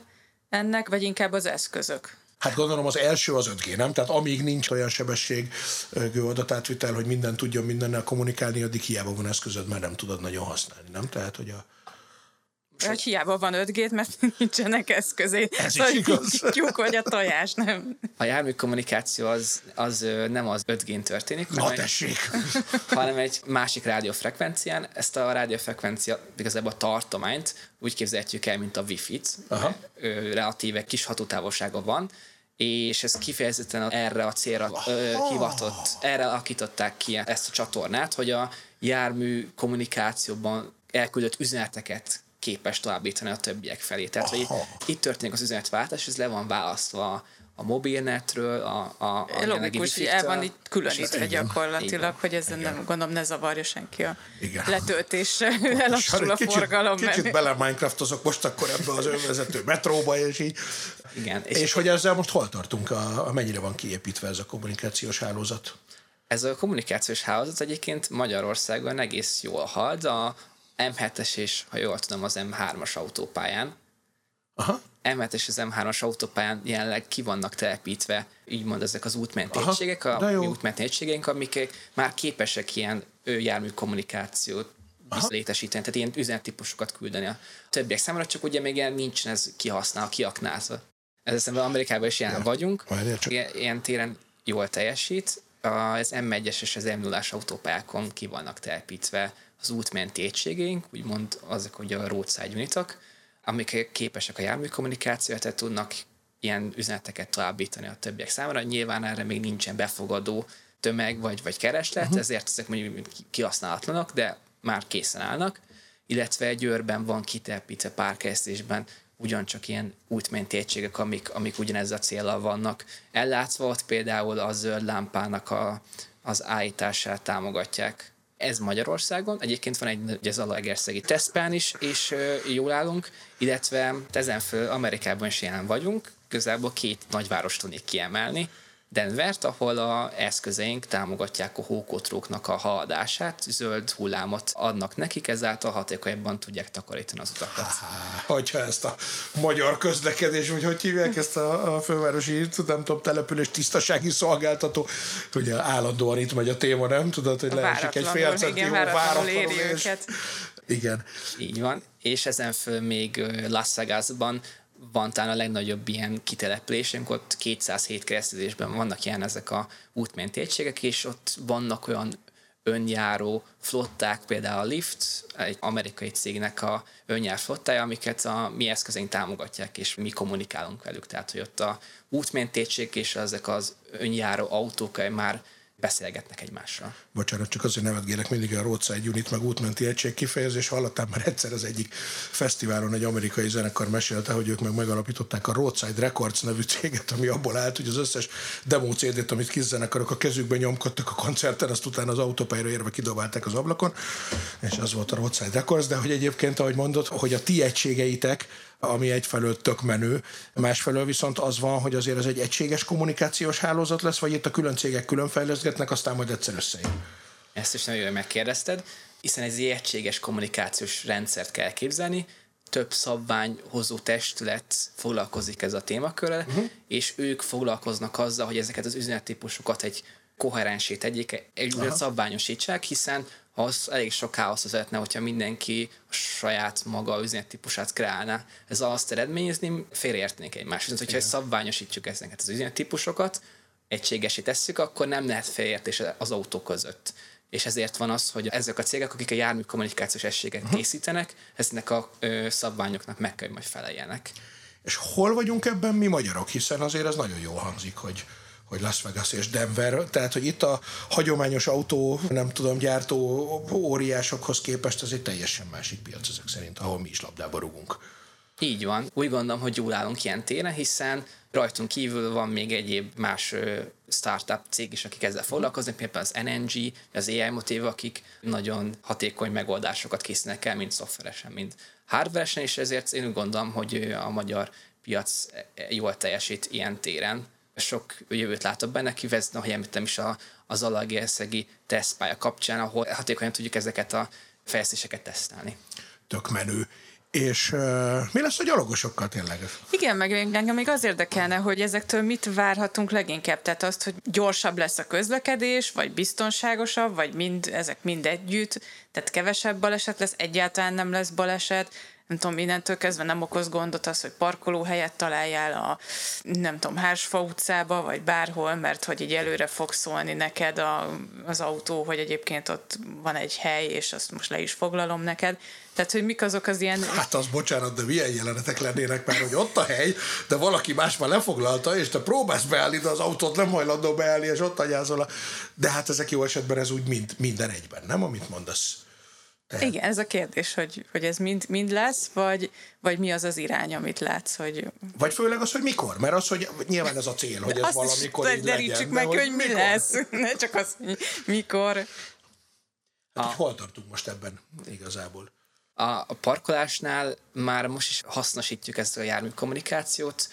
ennek, vagy inkább az eszközök? Hát gondolom az első az öt G, nem? Tehát amíg nincs olyan sebességű adatátvitel, hogy minden tudjon mindennel kommunikálni, addig hiába van eszközöd, mert nem tudod nagyon használni, nem? Tehát, hogy a... Hogy hiába van öt G-t, mert nincsenek eszközé. Ez szóval is igaz. Tyúk vagy a tojás, nem? A járműkommunikáció az, az nem az öt G-n történik. Na tessék! Hanem egy másik rádiófrekvencián. Ezt a rádiófrekvencia, igazából a tartományt úgy képzelhetjük el, mint a Wi-Fi-t. Relatíve kis hatótávolsága van, és ez kifejezetten erre a célra ö, hivatott, erre alakították ki ezt a csatornát, hogy a jármű kommunikációban elküldött üzeneteket képes továbbítani a többiek felé. Tehát, hogy itt történik az üzenetváltás, ez le van választva a mobilnetről, a, a, a logikus, hogy el van itt különítve gyakorlatilag, hogy ezzel nem, gondolom ne zavarja senki a igen. letöltésre, elassul a kicsit, forgalom. Kicsit mert... bele Minecraftozok most akkor ebbe az önvezető metróba, és így. Igen, és, és hogy ezzel most hol tartunk, a, a mennyire van kiépítve ez a kommunikációs hálózat? Ez a kommunikációs hálózat egyébként Magyarországon egész jól halad, a M hetes és, ha jól tudom, az M hármas autópályán. Aha. M hetes és az M hármas autópályán jelenleg ki vannak telepítve, úgymond ezek az útmenti egységek, a mi útmenti egységeink, amik már képesek ilyen jármű kommunikációt Aha. létesíteni, tehát ilyen üzenettípusokat küldeni a többiek számára, csak ugye még nincsen ez kihasználva, kiaknázva. Ezzel szemben Amerikában is jelen vagyunk, ilyen, ilyen téren jól teljesít, az M egyes és az M nullás autópályákon ki vannak telepítve az útmenti egységeink, úgymond azok ugye a Roadside Unitok, amik képesek a jármű kommunikációra, tehát tudnak ilyen üzeneteket továbbítani a többiek számára. Nyilván erre még nincsen befogadó tömeg vagy, vagy kereslet, uh-huh. ezért ezek mondjuk kihasználatlanak, de már készen állnak. Illetve egy Győrben van kitelepítve párkesztésben ugyancsak ilyen útmenti egységek, amik, amik ugyanezzel a céllal vannak ellátva, ott például a zöld lámpának a, az állítását támogatják. Ez Magyarországon, egyébként van egy zalaegerszegi tesztpán is, és jól állunk, illetve ezen föl Amerikában is jelen vagyunk, közelből két nagyvárost tudnék kiemelni, Denvert, ahol a eszközeink támogatják a hókotróknak a haladását, zöld hullámot adnak nekik, ezáltal hatékonyabban tudják takarítani az utakat. Hogyha ezt a magyar közlekedés, vagy hogy hívják ezt a, a fővárosi, nem tudom, település tisztasági szolgáltató, ugye állandóan itt megy a téma, nem tudod, hogy leesik egy fél centió váratlanul és... Igen. Így van, és ezen föl még Las Vegasban van talán a legnagyobb ilyen kitelepülésünk, ott kétszázhét keresztezésben vannak ilyen ezek a útmenti egységek, és ott vannak olyan önjáró flották, például a Lyft, egy amerikai cégnek a önjáró flottája, amiket a mi eszközeink támogatják, és mi kommunikálunk velük. Tehát, hogy ott a útmenti egység és ezek az önjáró autók már beszélgetnek egymással. Bocsánat, csak azért nevetgélek mindig a Roadside Unit, meg útmenti egység kifejezés. Hallottál már egyszer az egyik fesztiválon egy amerikai zenekar mesélte, hogy ők meg megalapították a Roadside Records nevű céget, ami abból állt, hogy az összes demo cédét, amit kis zenekarok a kezükbe nyomkodtak a koncerten, azt utána az autópályára érve kidobálták az ablakon, és az volt a Roadside Records, de hogy egyébként, ahogy mondod, hogy a ti egységeitek, ami egyfelől tök menő, másfelől viszont az van, hogy azért ez egy egységes kommunikációs hálózat lesz, vagy itt a külön cégek külön fejleszgetnek, aztán majd egyszer összejön. Ezt is nagyon jól megkérdezted, hiszen ez egy egységes kommunikációs rendszert kell képzelni, több szabványhozó testület foglalkozik ez a témakörrel, uh-huh. és ők foglalkoznak azzal, hogy ezeket az üzenettípusokat egy koherensé tegyék, egy Aha. szabványosítsák, hiszen az elég sok káoszhoz lehetne, hogyha mindenki a saját maga üzenettípusát kreálná. Ez azt eredményezni, félreértenénk egymást. Viszont, hogyha Igen. szabványosítjuk ezeket az üzenettípusokat, egységesé tesszük, akkor nem lehet félreértés az autók között. És ezért van az, hogy ezek a cégek, akik a jármű kommunikációs egységet uh-huh. készítenek, ezeknek a ö, szabványoknak meg kell, hogy majd feleljenek. És hol vagyunk ebben mi magyarok? Hiszen azért ez nagyon jól hangzik, hogy... hogy Las Vegas és Denver, tehát, hogy itt a hagyományos autó, nem tudom, gyártó óriásokhoz képest ez egy teljesen másik piac ezek szerint, ahol mi is labdába rúgunk. Így van. Úgy gondolom, hogy jól állunk ilyen téren, hiszen rajtunk kívül van még egyéb más startup cég is, akik ezzel foglalkoznak, például az en en gé, az á i Motive, akik nagyon hatékony megoldásokat készítenek el, mind szoftveresen, mind hardveresen, és ezért én úgy gondolom, hogy a magyar piac jól teljesít ilyen téren. Sok jövőt látok benne, kivesz, ahogy említem is a, a zalaegerszegi tesztpálya kapcsán, ahol hatékonyan tudjuk ezeket a fejlesztéseket tesztelni. Tök menő. És uh, mi lesz a gyalogosokkal tényleg? Igen, meg engem még az érdekelne, hogy ezektől mit várhatunk leginkább, tehát azt, hogy gyorsabb lesz a közlekedés, vagy biztonságosabb, vagy mind, ezek mind együtt, tehát kevesebb baleset lesz, egyáltalán nem lesz baleset, nem tudom, innentől kezdve nem okoz gondot az, hogy parkolóhelyet találjál a, nem tudom, Hársfa utcába, vagy bárhol, mert hogy így előre fog szólni neked a, az autó, hogy egyébként ott van egy hely, és azt most le is foglalom neked. Tehát, hogy mik azok az ilyen... Hát az, bocsánat, de milyen jelenetek lennének már, hogy ott a hely, de valaki más már lefoglalta, és te próbálsz beállni, de az autót nem hajlandó beállni, és ott anyázol a... De hát ezek jó esetben ez úgy mind, minden egyben, nem, amit mondasz? Igen, ez a kérdés, hogy, hogy ez mind, mind lesz, vagy, vagy mi az az irány, amit látsz, hogy... Vagy főleg az, hogy mikor, mert az, hogy nyilván ez a cél, hogy ez valamikor így legyen. Meg, de hogy mi mikor lesz, ne csak az, hogy mikor... Hát, hogy hol tartunk most ebben igazából? A parkolásnál már most is hasznosítjuk ezt a jármű kommunikációt,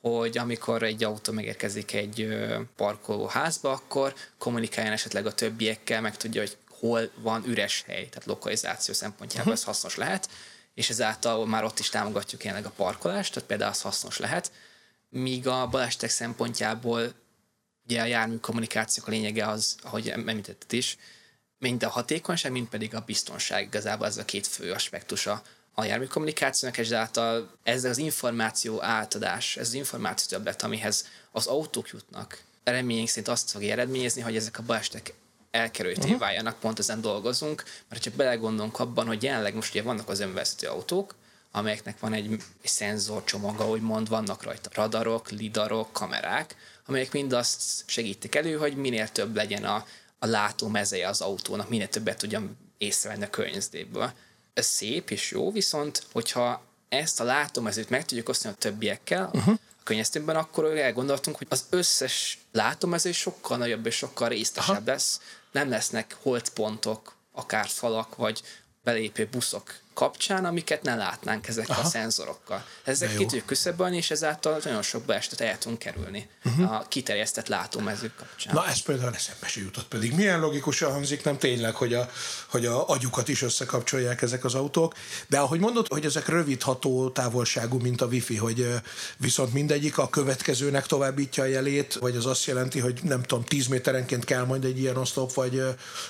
hogy amikor egy autó megérkezik egy parkolóházba, akkor kommunikáljon esetleg a többiekkel, meg tudja, hogy hol van üres hely, tehát lokalizáció szempontjából ez hasznos lehet, és ezáltal már ott is támogatjuk jelenleg a parkolást, tehát például az hasznos lehet, míg a balesetek szempontjából ugye a jármű kommunikációk a lényege az, ahogy említetted is, mind a hatékonyság, mind pedig a biztonság. Igazából ez a két fő aspektusa a jármű kommunikációnak, és ezáltal ez az információ átadás, ez az információ többlet, amihez az autók jutnak, reményünk szerint azt fogja eredményezni, hogy ezek a balesetek elkerülté uh-huh. váljanak, pont ezen dolgozunk, mert csak belegondolunk abban, hogy jelenleg most ugye vannak az önvezető autók, amelyeknek van egy szenzorcsomaga, úgymond vannak rajta radarok, lidarok, kamerák, amelyek mind azt segítik elő, hogy minél több legyen a a látómezeje az autónak, minél többet tudjam észrevenni a környezetéből. Ez szép és jó, viszont hogyha ezt a látómezőt meg tudjuk osztani a többiekkel uh-huh. a környezetünkben, akkor elgondoltunk, hogy az összes látómező sokkal nagyobb és sokkal részletesebb Aha. lesz. Nem lesznek holtpontok, akár falak, vagy belépő buszok kapcsán, amiket ne látnánk ezekkel Aha. a szenzorokkal. Ezek ki tudjuk küszöbölni, és ezáltal nagyon sok balesetet el tudunk kerülni uh-huh. a kiterjesztett látómezők kapcsán. Na, ez például eszembe se jutott, pedig milyen logikusan hangzik, nem tényleg, hogy a, hogy a agyukat is összekapcsolják ezek az autók, de ahogy mondod, hogy ezek rövidható távolságú, mint a wifi, hogy viszont mindegyik a következőnek továbbítja a jelét, vagy az azt jelenti, hogy nem tudom, tíz méterenként kell majd egy ilyen oszlop, vagy,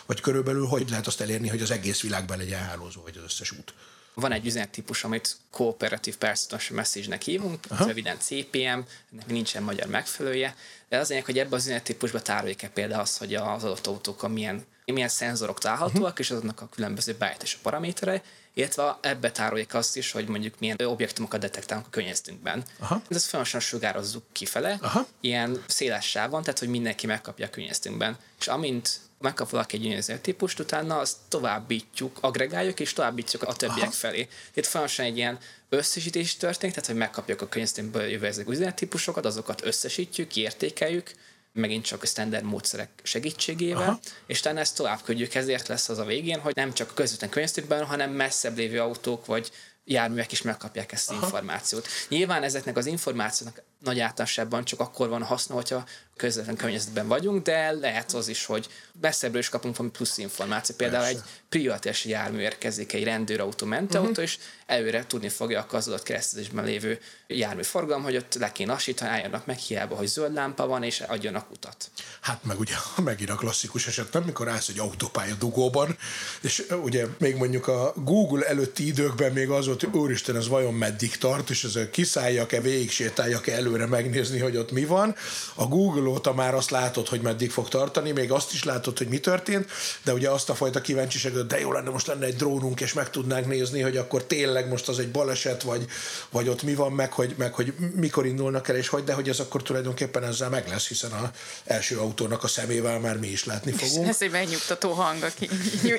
vagy körülbelül hogy lehet azt elérni, hogy az egész világban legyen hálózó, vagy az összes út. Van egy üzenettípus, amit Cooperative Perception Message-nek hívunk, az röviden cé pé em, ennek nincsen magyar megfelelője, de az lényeg, hogy ebben az üzenettípusban tároljuk-e például az, hogy az adott autókon milyen, milyen szenzorok találhatóak, uh-huh. és azoknak a különböző beállítási paraméterei, illetve ebbe tároljuk azt is, hogy mondjuk milyen objektumokat detektálunk a környezetünkben. Uh-huh. Ezt folyamatosan sugározzuk kifele, uh-huh. ilyen széles sávon, tehát hogy mindenki megkapja a környezetünkben. És amint megkap valaki egy üzenettípust, utána azt továbbítjuk, agregáljuk és továbbítjuk a többiek Aha. felé. Itt folyamatosan egy ilyen összesítés történik, tehát hogy megkapjuk a környezetünkből jövő ezek üzenettípusokat, azokat összesítjük, értékeljük, megint csak a standard módszerek segítségével, Aha. és utána ezt továbbküldjük, ezért lesz az a végén, hogy nem csak a közvetlen környezetünkben, hanem messzebb lévő autók vagy járművek is megkapják ezt az Aha. információt. Nyilván ezeknek az információnak nagy általánosságban csak akkor van haszna, hogyha közvetlen környezetben vagyunk, de lehet az is, hogy messzebbről is kapunk valami plusz információt. Például Persze. egy prioritási jármű érkezik, egy rendőrautó, mentőautó, uh-huh. és előre tudni fogja az adott keresztezésben lévő járműforgalom, hogy ott le kéne lassítani, álljanak meg, hiába, hogy zöld lámpa van, és adjanak utat. Hát meg ugye megint a klasszikus eset, nem, mikor állsz egy autópálya dugóban, és ugye még mondjuk a Google előtti időkben még az volt, hogy úristen, ez vajon meddig tart, és ez kiszálljak-e, végigsétáljak-e elő megnézni, hogy ott mi van. A Google óta már azt látod, hogy meddig fog tartani, még azt is látod, hogy mi történt, de ugye azt a fajta kíváncsiságot, de jó lenne, most lenne egy drónunk, és meg tudnánk nézni, hogy akkor tényleg most az egy baleset, vagy, vagy ott mi van, meg hogy, meg hogy mikor indulnak el, és hogy, de hogy ez akkor tulajdonképpen ezzel meg lesz, hiszen az első autónak a szemével már mi is látni fogunk. Ez egy megnyugtató hang, aki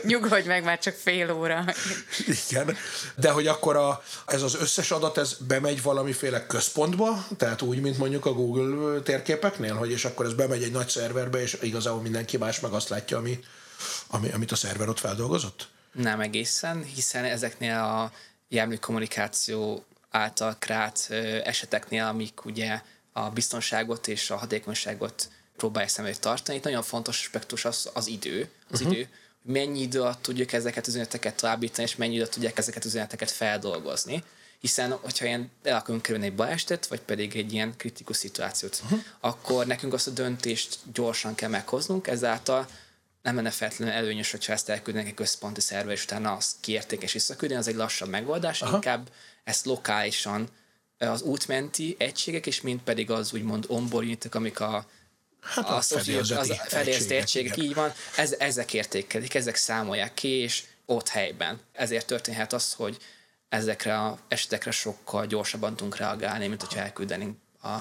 nyugodj meg, már csak fél óra. Igen, de hogy akkor a, ez az összes adat, ez bemegy valamiféle központba, tehát úgy, mint mondjuk a Google térképeknél, hogy és akkor ez bemegy egy nagy szerverbe, és igazából mindenki más meg azt látja, ami, ami, amit a szerver ott feldolgozott? Nem egészen, hiszen ezeknél a jármű kommunikáció által kreált eseteknél, amik ugye a biztonságot és a hatékonyságot próbálják szem előtt tartani, itt nagyon fontos aspektus az, az idő, az uh-huh. idő, hogy mennyi idő alatt tudjuk ezeket az üzeneteket továbbítani, és mennyi idő alatt tudják ezeket az üzeneteket feldolgozni. Hiszen, hogyha ilyen el akarunk kerülni egy balesetet, vagy pedig egy ilyen kritikus szituációt, uh-huh. akkor nekünk azt a döntést gyorsan kell meghoznunk, ezáltal nem lenne feltétlenül előnyös, hogyha ezt elküldenek egy központi szerve, és utána azt kiérték és visszaküldeni, az egy lassabb megoldás, uh-huh. inkább ezt lokálisan az útmenti egységek, és mind pedig az úgymond onboard unitek, amik a hát az, az, az, az fedélzeti egységek, így van, ez, ezek értékelik, ezek számolják ki, és ott helyben. Ezért történhet az, hogy ezekre a esetekre sokkal gyorsabban tudunk reagálni, mint hogyha elküldenénk a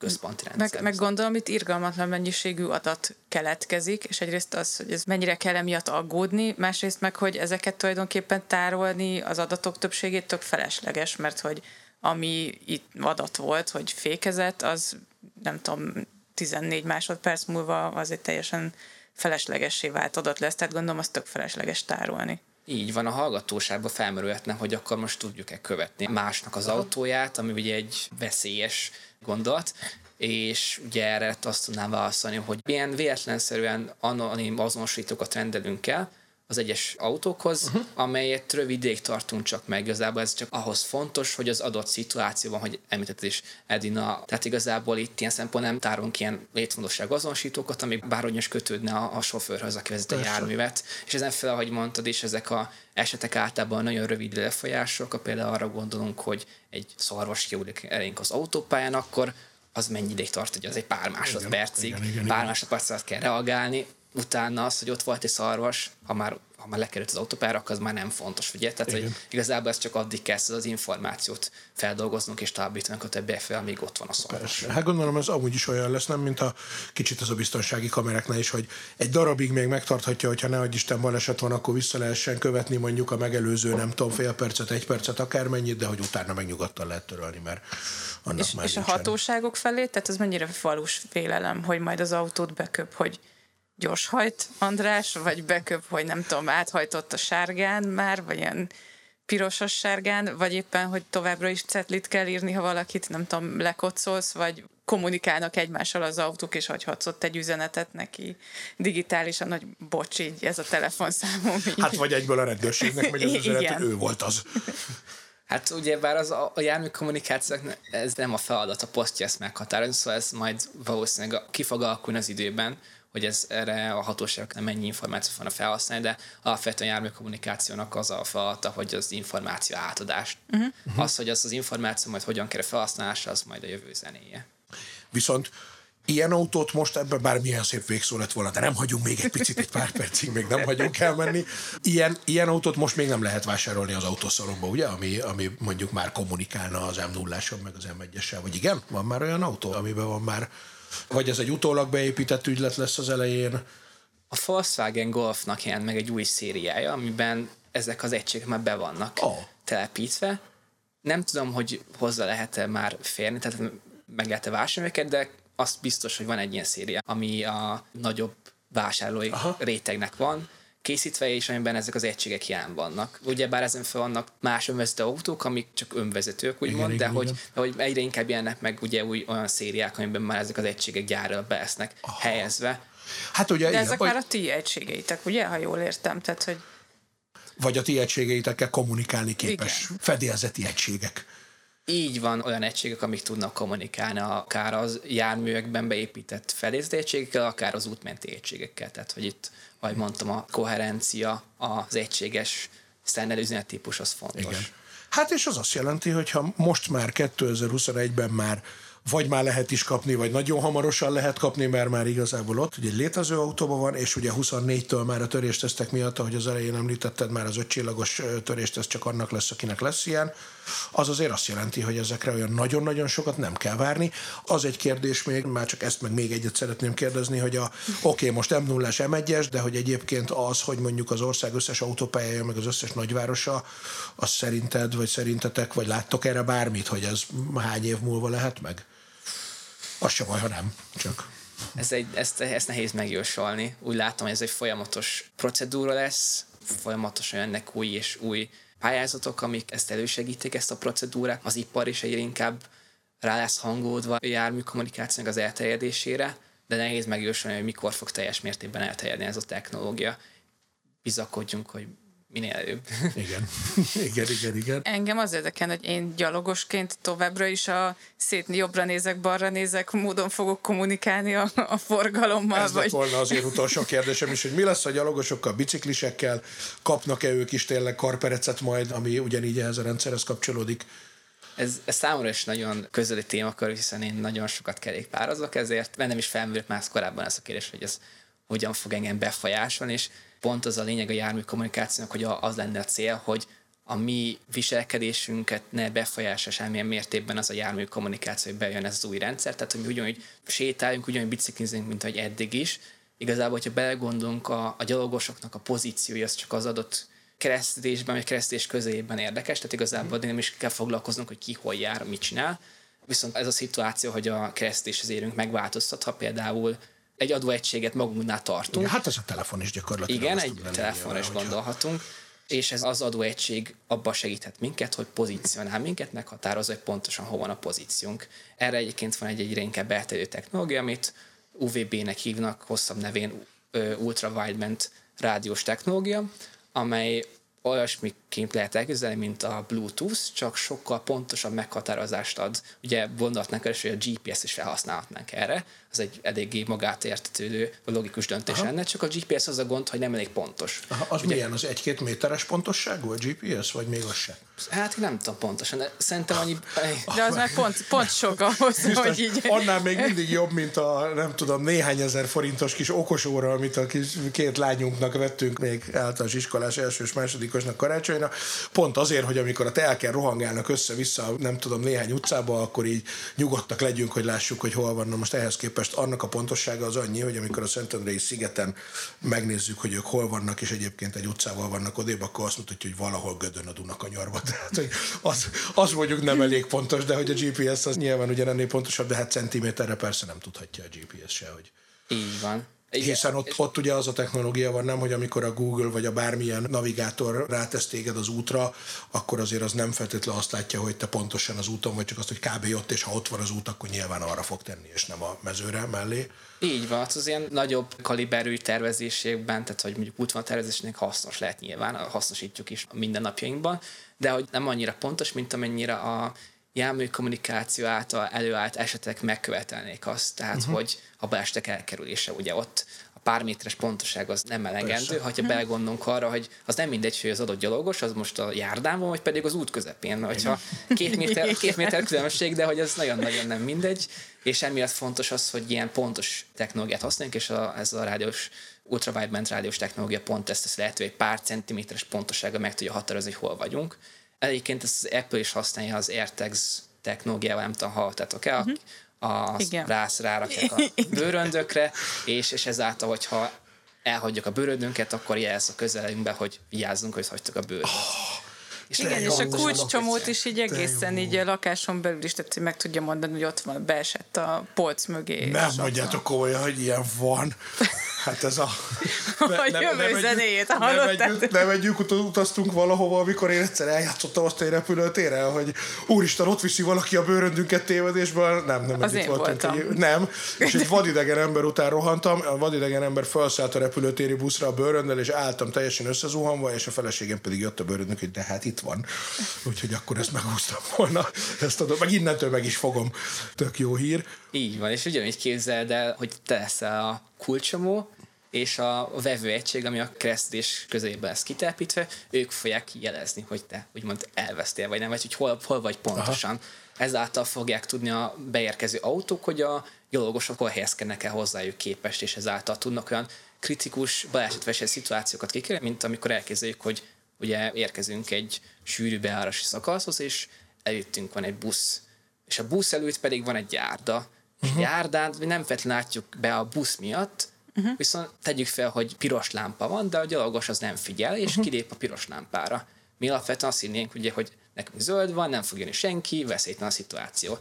központrendszer. Meg, meg gondolom, itt irgalmatlan mennyiségű adat keletkezik, és egyrészt az, hogy ez mennyire kell emiatt aggódni, másrészt meg, hogy ezeket tulajdonképpen tárolni az adatok többségét tök felesleges, mert hogy ami itt adat volt, hogy fékezett, az nem tudom, tizennégy másodperc múlva az egy teljesen feleslegessé vált adat lesz, tehát gondolom, az tök felesleges tárolni. Így van, a hallgatóságban felmerülhetne, hogy akkor most tudjuk-e követni másnak az autóját, ami ugye egy veszélyes gondolat, és ugye erre azt tudnám válaszolni, hogy ilyen véletlenszerűen anonim azonosítókat rendelünk el az egyes autókhoz, uh-huh. amelyet rövid ideig tartunk csak meg. Igazából ez csak ahhoz fontos, hogy az adott szituációban, hogy említett is Edina, tehát igazából itt ilyen szempontból nem tárunk ilyen létfontosság azonosítókat, ami bárhogy is kötődne a, a sofőrhöz, aki vezet a járművet. És ezen fel, ahogy mondtad is, ezek a esetek általában nagyon rövid lefolyások, például arra gondolunk, hogy egy szarvas kiúlik elénk az autópályán, akkor az mennyi ideig tart, hogy az egy pár másodpercig, pár másodperc alatt kell reagálni. Utána az, hogy ott volt egy szarvas, ha már, ha már lekerült az autópályára, akkor az már nem fontos, ugye? Tehát, igen. Hogy igazából ez csak addig kell az információt feldolgoznunk és táblítanunk a többiek fel, amíg ott van a szarvas. Hát gondolom, ez amúgy is olyan lesz, nem, mint a kicsit az a biztonsági kameráknál is, hogy egy darabig még megtarthatja, hogyha nehogy Isten baleset van, akkor vissza lehessen követni mondjuk a megelőző, nem tudom, fél percet, egy percet, akármennyit, de hogy utána meg nyugodtan lehet törölni, mert annak és, már és nincsen. A hatóságok felé, tehát ez mennyire valós félelem, hogy majd az autót beköp, hogy gyors hajt András, vagy beköp, hogy nem tudom, áthajtott a sárgán már, vagy ilyen pirosas sárgán, vagy éppen, hogy továbbra is cetlit kell írni, ha valakit, nem tudom, lekocolsz, vagy kommunikálnak egymással az autók, és hagyhatsz ott egy üzenetet neki digitálisan, hogy bocs, így ez a telefonszámom. Így. Hát vagy egyből a rendőrségnek megy az üzenet, igen. Hogy ő volt az. Hát ugye bár az a, a jármű kommunikációknak ez nem a feladat, a posztja ezt meghatározni, szóval ez majd valószínűleg ki fog alakulni az időben, hogy ez erre a hatóságoknak mennyi információt fognak felhasználni, de alapvetően jármű kommunikációnak az a feladata, hogy az információ átadást. Uh-huh. Az, hogy az az információ majd hogyan kerül felhasználásra, az majd a jövő zenéje. Viszont ilyen autót most ebben bármilyen szép végszó lett volna, de nem hagyunk még egy picit, egy pár percig még nem hagyunk elmenni. Ilyen, ilyen autót most még nem lehet vásárolni az autószalomba, ugye? Ami, ami mondjuk már kommunikálna az em nulláson, meg az em egyessel, vagy igen? Van már olyan autó, amiben van már vagy ez egy utólag beépített ügylet lesz az elején? A Volkswagen Golfnak jelent meg egy új szériája, amiben ezek az egységek már be vannak oh. telepítve. Nem tudom, hogy hozzá lehet-e már férni, tehát meg lehet-e vásárolni őket, de az biztos, hogy van egy ilyen széria, ami a nagyobb vásárlói Aha. rétegnek van készítve, és amiben ezek az egységek jelen vannak. Ugyebár ezen fel vannak más önvezető autók, amik csak önvezetők, úgymond, de, de hogy egyre inkább jelennek meg ugye új olyan szériák, amiben már ezek az egységek gyárra be lesznek helyezve. Hát ugye, de ezek vagy... már a ti egységeitek, ugye, ha jól értem, tehát, hogy... Vagy a ti egységeitekkel kommunikálni képes Igen. fedélzeti egységek. Így van, olyan egységek, amik tudnak kommunikálni akár az járművekben beépített fedélzeti egységekkel, akár az útmenti egységekkel. Tehát, hogy itt, ahogy mondtam, a koherencia, az egységes standard üzenettípus az fontos. Igen. Hát és az azt jelenti, hogy ha most már kétezer-huszonegyben már vagy már lehet is kapni, vagy nagyon hamarosan lehet kapni, mert már igazából ott ugye létező autóban van, és ugye huszonnégytől már a töréstesztek miatt, ahogy az elején említetted, már az ötcsillagos törésteszt csak annak lesz, akinek lesz ilyen. Az azért azt jelenti, hogy ezekre olyan nagyon-nagyon sokat nem kell várni. Az egy kérdés még, már csak ezt meg még egyet szeretném kérdezni, hogy a oké, okay, most em nullás, em egyes, de hogy egyébként az, hogy mondjuk az ország összes autópályája, meg az összes nagyvárosa, az szerinted, vagy szerintetek, vagy láttok erre bármit, hogy ez hány év múlva lehet meg? Az se baj, ha nem, csak... Ez egy, ezt, ezt nehéz megjósolni. Úgy látom, hogy ez egy folyamatos procedúra lesz, folyamatosan jönnek új és új pályázatok, amik ezt elősegítik, ezt a procedúrát. Az ipar is egyre inkább rá lesz hangolódva a jármű kommunikációnak az elterjedésére, de nehéz megjósolni, hogy mikor fog teljes mértékben elterjedni ez a technológia. Bizakodjunk, hogy minél előbb. Igen. igen, igen, igen. Engem az érdekel, hogy én gyalogosként továbbra is a szét jobbra nézek, balra nézek, módon fogok kommunikálni a, a forgalommal. Ez vagy... lett volna az én utolsó kérdésem is, hogy mi lesz a gyalogosokkal, biciklisekkel, kapnak-e ők is tényleg karperecet majd, ami ugyanígy ehhez a rendszerhez kapcsolódik? Ez, ez számomra is nagyon közeli témakör, hiszen én nagyon sokat kerékpározok, ezért bennem is felmerült már korábban ez a kérdés, hogy ez hogyan fog engem befolyásolni, és pont az a lényeg a jármű kommunikációnak, hogy az lenne a cél, hogy a mi viselkedésünket ne befolyása semmilyen mértékben az a jármű kommunikáció, hogy bejön ez az új rendszer, tehát hogy mi ugyanúgy sétáljunk, ugyanúgy biciklizünk, mint ahogy eddig is. Igazából, hogyha belegondolunk, a, a gyalogosoknak a pozíciója az csak az adott keresztésben, vagy keresztés közében érdekes, tehát igazából nem is kell foglalkoznunk, hogy ki hol jár, mit csinál. Viszont ez a szituáció, hogy a keresztés az érünk megváltoztat, ha például egy adóegységet magunknál tartunk. Igen, hát ez a telefon is gyakorlatilag. Igen, egy telefonra is gondolhatunk. És ez az adóegység abban segíthet minket, hogy pozícionál minket, meghatározza, hogy pontosan hol van a pozíciónk. Erre egyébként van egy egyre inkább elterjedő technológia, amit u vé bé-nek hívnak, hosszabb nevén ultra-wideband rádiós technológia, amely olyasmiként lehet elképzelni, mint a Bluetooth, csak sokkal pontosabb meghatározást ad. Ugye gondolhatnánk el, hogy a gé pé es-t is felhasználhatnánk erre, az egy eléggé magát értetődő logikus döntés lenne, csak a gé pé es az a gond, hogy nem elég pontos. Aha, az ugye, milyen, az egy-két méteres pontosságú a gé pé es, vagy még az sem? Hát nem tudom pontosan, de szerintem annyi... De az már pont, pont sok ahhoz, hogy így... Annál még mindig jobb, mint a nem tudom, néhány ezer forintos kis okosóra, amit a kis két lányunknak vettünk még általános iskolás első és másodikosnak karácsonyra, pont azért, hogy amikor a telken rohangálnak össze-vissza, nem tudom, néhány utcába, akkor így nyugodtak legyünk, hogy lássuk, hogy hol van. Na most ehhez képest annak a pontossága az annyi, hogy amikor a Szentendrei szigeten megnézzük, hogy ők hol vannak, és egyébként egy utcával vannak odébb, akkor azt mutatja, hogy valahol gödön a Dunakanyarban. Tehát az, az mondjuk nem elég pontos, de hogy a gé pé es az nyilván ugye ennél pontosabb, de hát centiméterre persze nem tudhatja a gé pé es se, hogy... Így van. Hiszen ott, ott ugye az a technológia van, nem, hogy amikor a Google vagy a bármilyen navigátor rátesz téged az útra, akkor azért az nem feltétlenül azt látja, hogy te pontosan az úton vagy, csak azt, hogy kb. Ott, és ha ott van az út, akkor nyilván arra fog tenni, és nem a mezőre mellé. Így van, az ilyen nagyobb kaliberű tervezésekben, tehát hogy mondjuk útvonaltervezésnek hasznos lehet nyilván, hasznosítjuk is a mindennapjainkban, de hogy nem annyira pontos, mint amennyire a jármű kommunikáció által előállt esetek megkövetelnék azt, tehát uh-huh. hogy a balesetek elkerülése, ugye ott a pár méteres pontoság az nem elegendő, ha uh-huh. belegondolunk arra, hogy az nem mindegy, hogy az adott gyalogos, az most a járdán van, vagy pedig az út közepén, hogyha két méter, két méter különbség, de hogy az nagyon-nagyon nem mindegy, és emiatt fontos az, hogy ilyen pontos technológiát használjunk, és a, ez a rádiós, ultra-wideband rádiós technológia pont ezt, ezt lehető, hogy pár centiméteres pontosága meg tudja határozni, hogy hol vagyunk. Egyébként ezt az Apple is használja az AirTags technológiával, nem tudom, hallottátok-e, a, a rász rárakják a bőröndökre, és, és ezáltal, hogyha elhagyjuk a bőröndünket, akkor jelz a közelünkbe, hogy vigyázzunk, hogy hagytuk a bőröndöt. Oh, és igen, és a kulcscsomót is így egészen így a lakáson belül is, tehát meg tudja mondani, hogy ott van, beesett a polc mögé. Nem mondjátok komolyan, hogy ilyen van. Hát ez a... Ne, a Jövő Zenéjét hallottad? Nem együtt utaztunk valahova, amikor én egyszer eljátszottam azt egy repülőtérre, hogy úristen, ott viszi valaki a bőröndünket tévedésből. Nem, nem együtt voltunk. Így, nem. És egy vadidegen ember után rohantam, a vadidegen ember felszállt a repülőtéri buszra a bőröndel, és álltam teljesen összezuhanva, és a feleségem pedig jött a bőröndünk, hogy de hát itt van. Úgyhogy akkor ezt megúsztam volna. Ezt adom, meg innentől meg is fogom. Tök jó hír. Így van, és ugyanígy képzeld el, hogy te leszel a kulcsomó és a vevőegység, ami a keresztés közelében lesz kitelepítve, ők fogják jelezni, hogy te úgymond elvesztél, vagy nem, vagy hogy hol, hol vagy pontosan. Aha. Ezáltal fogják tudni a beérkező autók, hogy a gyalogosok hol helyezkednek el hozzájuk képest, és ezáltal tudnak olyan kritikus, balesetveszélyes szituációkat kikérni, mint amikor elképzeljük, hogy ugye érkezünk egy sűrű beárási szakaszhoz, és előttünk van egy busz, és a busz előtt pedig van egy járda, és uh-huh. járdán nem feltétlenül látjuk be a busz miatt, uh-huh. viszont tegyük fel, hogy piros lámpa van, de a gyalogos az nem figyel, és uh-huh. kilép a piros lámpára. Mi alapvetően azt hinnénk, ugye, hogy nekünk zöld van, nem fog jönni senki, veszélytlen a szituáció.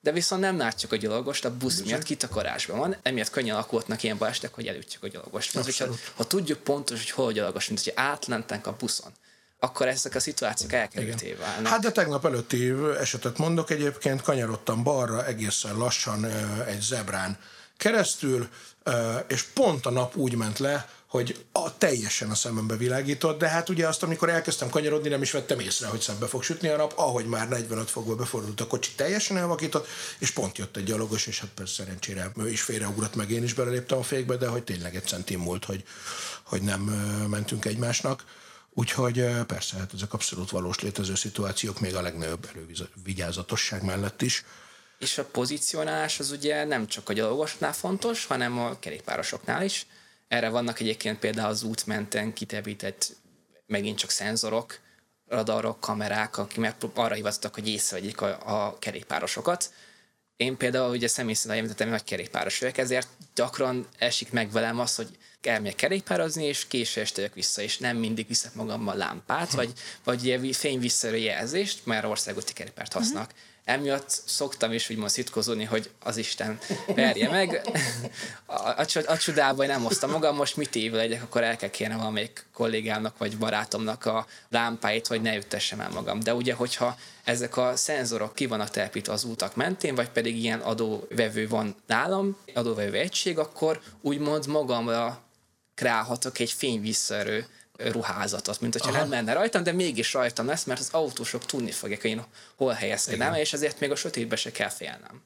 De viszont nem látjuk a gyalogost, a busz miatt kitakarásban van, emiatt könnyen alakulhatnak ilyen balesetek, hogy elütjük a gyalogost. Ha, ha tudjuk pontos, hogy hol a gyalogos, mint hogyha átlentenk a buszon, akkor ezek a szituációk elkerülté válnak. Hát de tegnap előtti esetet mondok egyébként, kanyarodtam balra egészen lassan egy zebrán keresztül, és pont a nap úgy ment le, hogy a, teljesen a szemembe világított, de hát ugye azt, amikor elkezdtem kanyarodni, nem is vettem észre, hogy szembe fog sütni a nap, ahogy már negyvenöt fokba befordult a kocsi, teljesen elvakított, és pont jött egy gyalogos, és hát persze szerencsére ő is félreugrott, meg én is beleléptem a fékbe, de hogy tényleg egy centim múlt, hogy, hogy nem mentünk egymásnak. Úgyhogy persze, hát ezek abszolút valós létező szituációk, még a legnagyobb elővigyázatosság mellett is. És a pozícionálás az ugye nem csak a gyalogosnál fontos, hanem a kerékpárosoknál is. Erre vannak egyébként például az útmenten kitelepített megint csak szenzorok, radarok, kamerák, akik megpróbál, arra hivatottak, hogy észrevegyék a, a kerékpárosokat. Én például ugye személy szerint említettem, hogy nagy kerékpáros vagyok, ezért gyakran esik meg velem az, hogy elmegyek kerékpározni, és késő este jövök vissza, és nem mindig viszek magammal lámpát, hm. vagy, vagy ilyen fényvisszaerő jelzést, mert országúti kerékpárt használnak. Hm. Emiatt szoktam is úgymond szitkozódni, hogy az Isten verje meg. A, a csodában nem hoztam magam, most mit évvel legyek, akkor el kell kérnem valamelyik kollégámnak vagy barátomnak a lámpáit, hogy ne üttessem el magam. De ugye, hogyha ezek a szenzorok ki vannak telepítve az útak mentén, vagy pedig ilyen adóvevő van nálam, adóvevő egység, akkor úgymond magamra kreálhatok egy fényvisszaerő ruházatot, mint hogyha Aha. nem menne rajtam, de mégis rajtam lesz, mert az autósok tudni fogják, hogy én hol helyezkedem, és ezért még a sötétbe se kell félnem.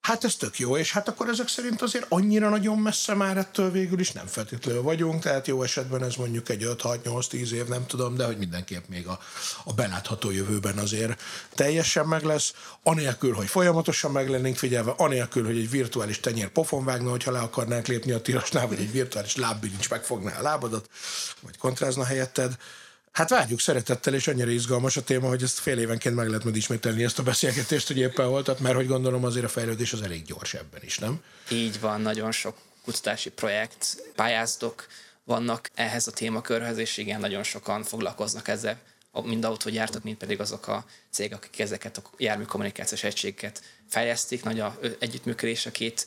Hát ez tök jó, és hát akkor ezek szerint azért annyira nagyon messze már ettől végül is nem feltétlenül vagyunk, tehát jó esetben ez mondjuk egy öt hat nyolc tíz év, nem tudom, de hogy mindenképp még a, a belátható jövőben azért teljesen meg lesz, anélkül, hogy folyamatosan meg lennénk figyelve, anélkül, hogy egy virtuális tenyér pofon vágna, hogyha le akarnánk lépni a tirasnál, vagy egy virtuális lábbilincs megfogná a lábadat, vagy kontrázna helyetted. Hát várjuk szeretettel, és annyira izgalmas a téma, hogy ezt fél évenként meg lehet majd ismételni ezt a beszélgetést, hogy éppen volt, mert hogy gondolom azért a fejlődés az elég gyors ebben is, nem? Így van, nagyon sok kutatási projekt, pályázatok vannak ehhez a témakörhöz, és igen, nagyon sokan foglalkoznak ezzel, mind autógyártók, mind pedig azok a cégek, akik ezeket a jármű kommunikációs egységeket fejlesztik. Nagy a együttműködés a két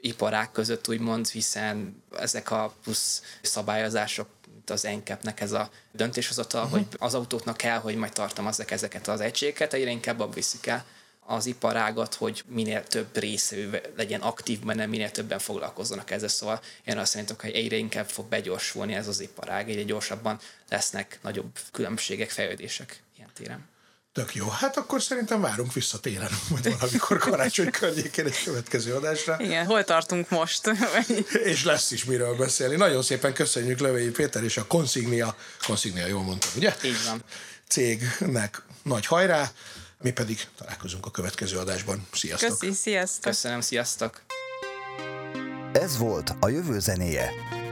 iparág között, úgymond, hiszen ezek a plusz szabályozások, az en cé á pé-nek ez a döntéshozata, uh-huh. hogy az autóknak kell, hogy majd tartalmazzak ezeket az egységeket, egyre inkább abba viszik el az iparágat, hogy minél több részű legyen aktív benne, minél többen foglalkozzanak ezzel. Szóval én azt szerintem, hogy egyre inkább fog begyorsulni ez az iparág, egyre gyorsabban lesznek nagyobb különbségek, fejlődések ilyen téren. Tök jó. Hát akkor szerintem várunk vissza télen, majd valamikor karácsony környékén egy következő adásra. Igen, hol tartunk most? És lesz is miről beszélni. Nagyon szépen köszönjük Lövé Péter és a Consignia, Consignia jól mondtam, ugye? Így van. Cégnek nagy hajrá, mi pedig találkozunk a következő adásban. Sziasztok! Köszi, sziasztok! Köszönöm, sziasztok! Ez volt a Jövő Zenéje.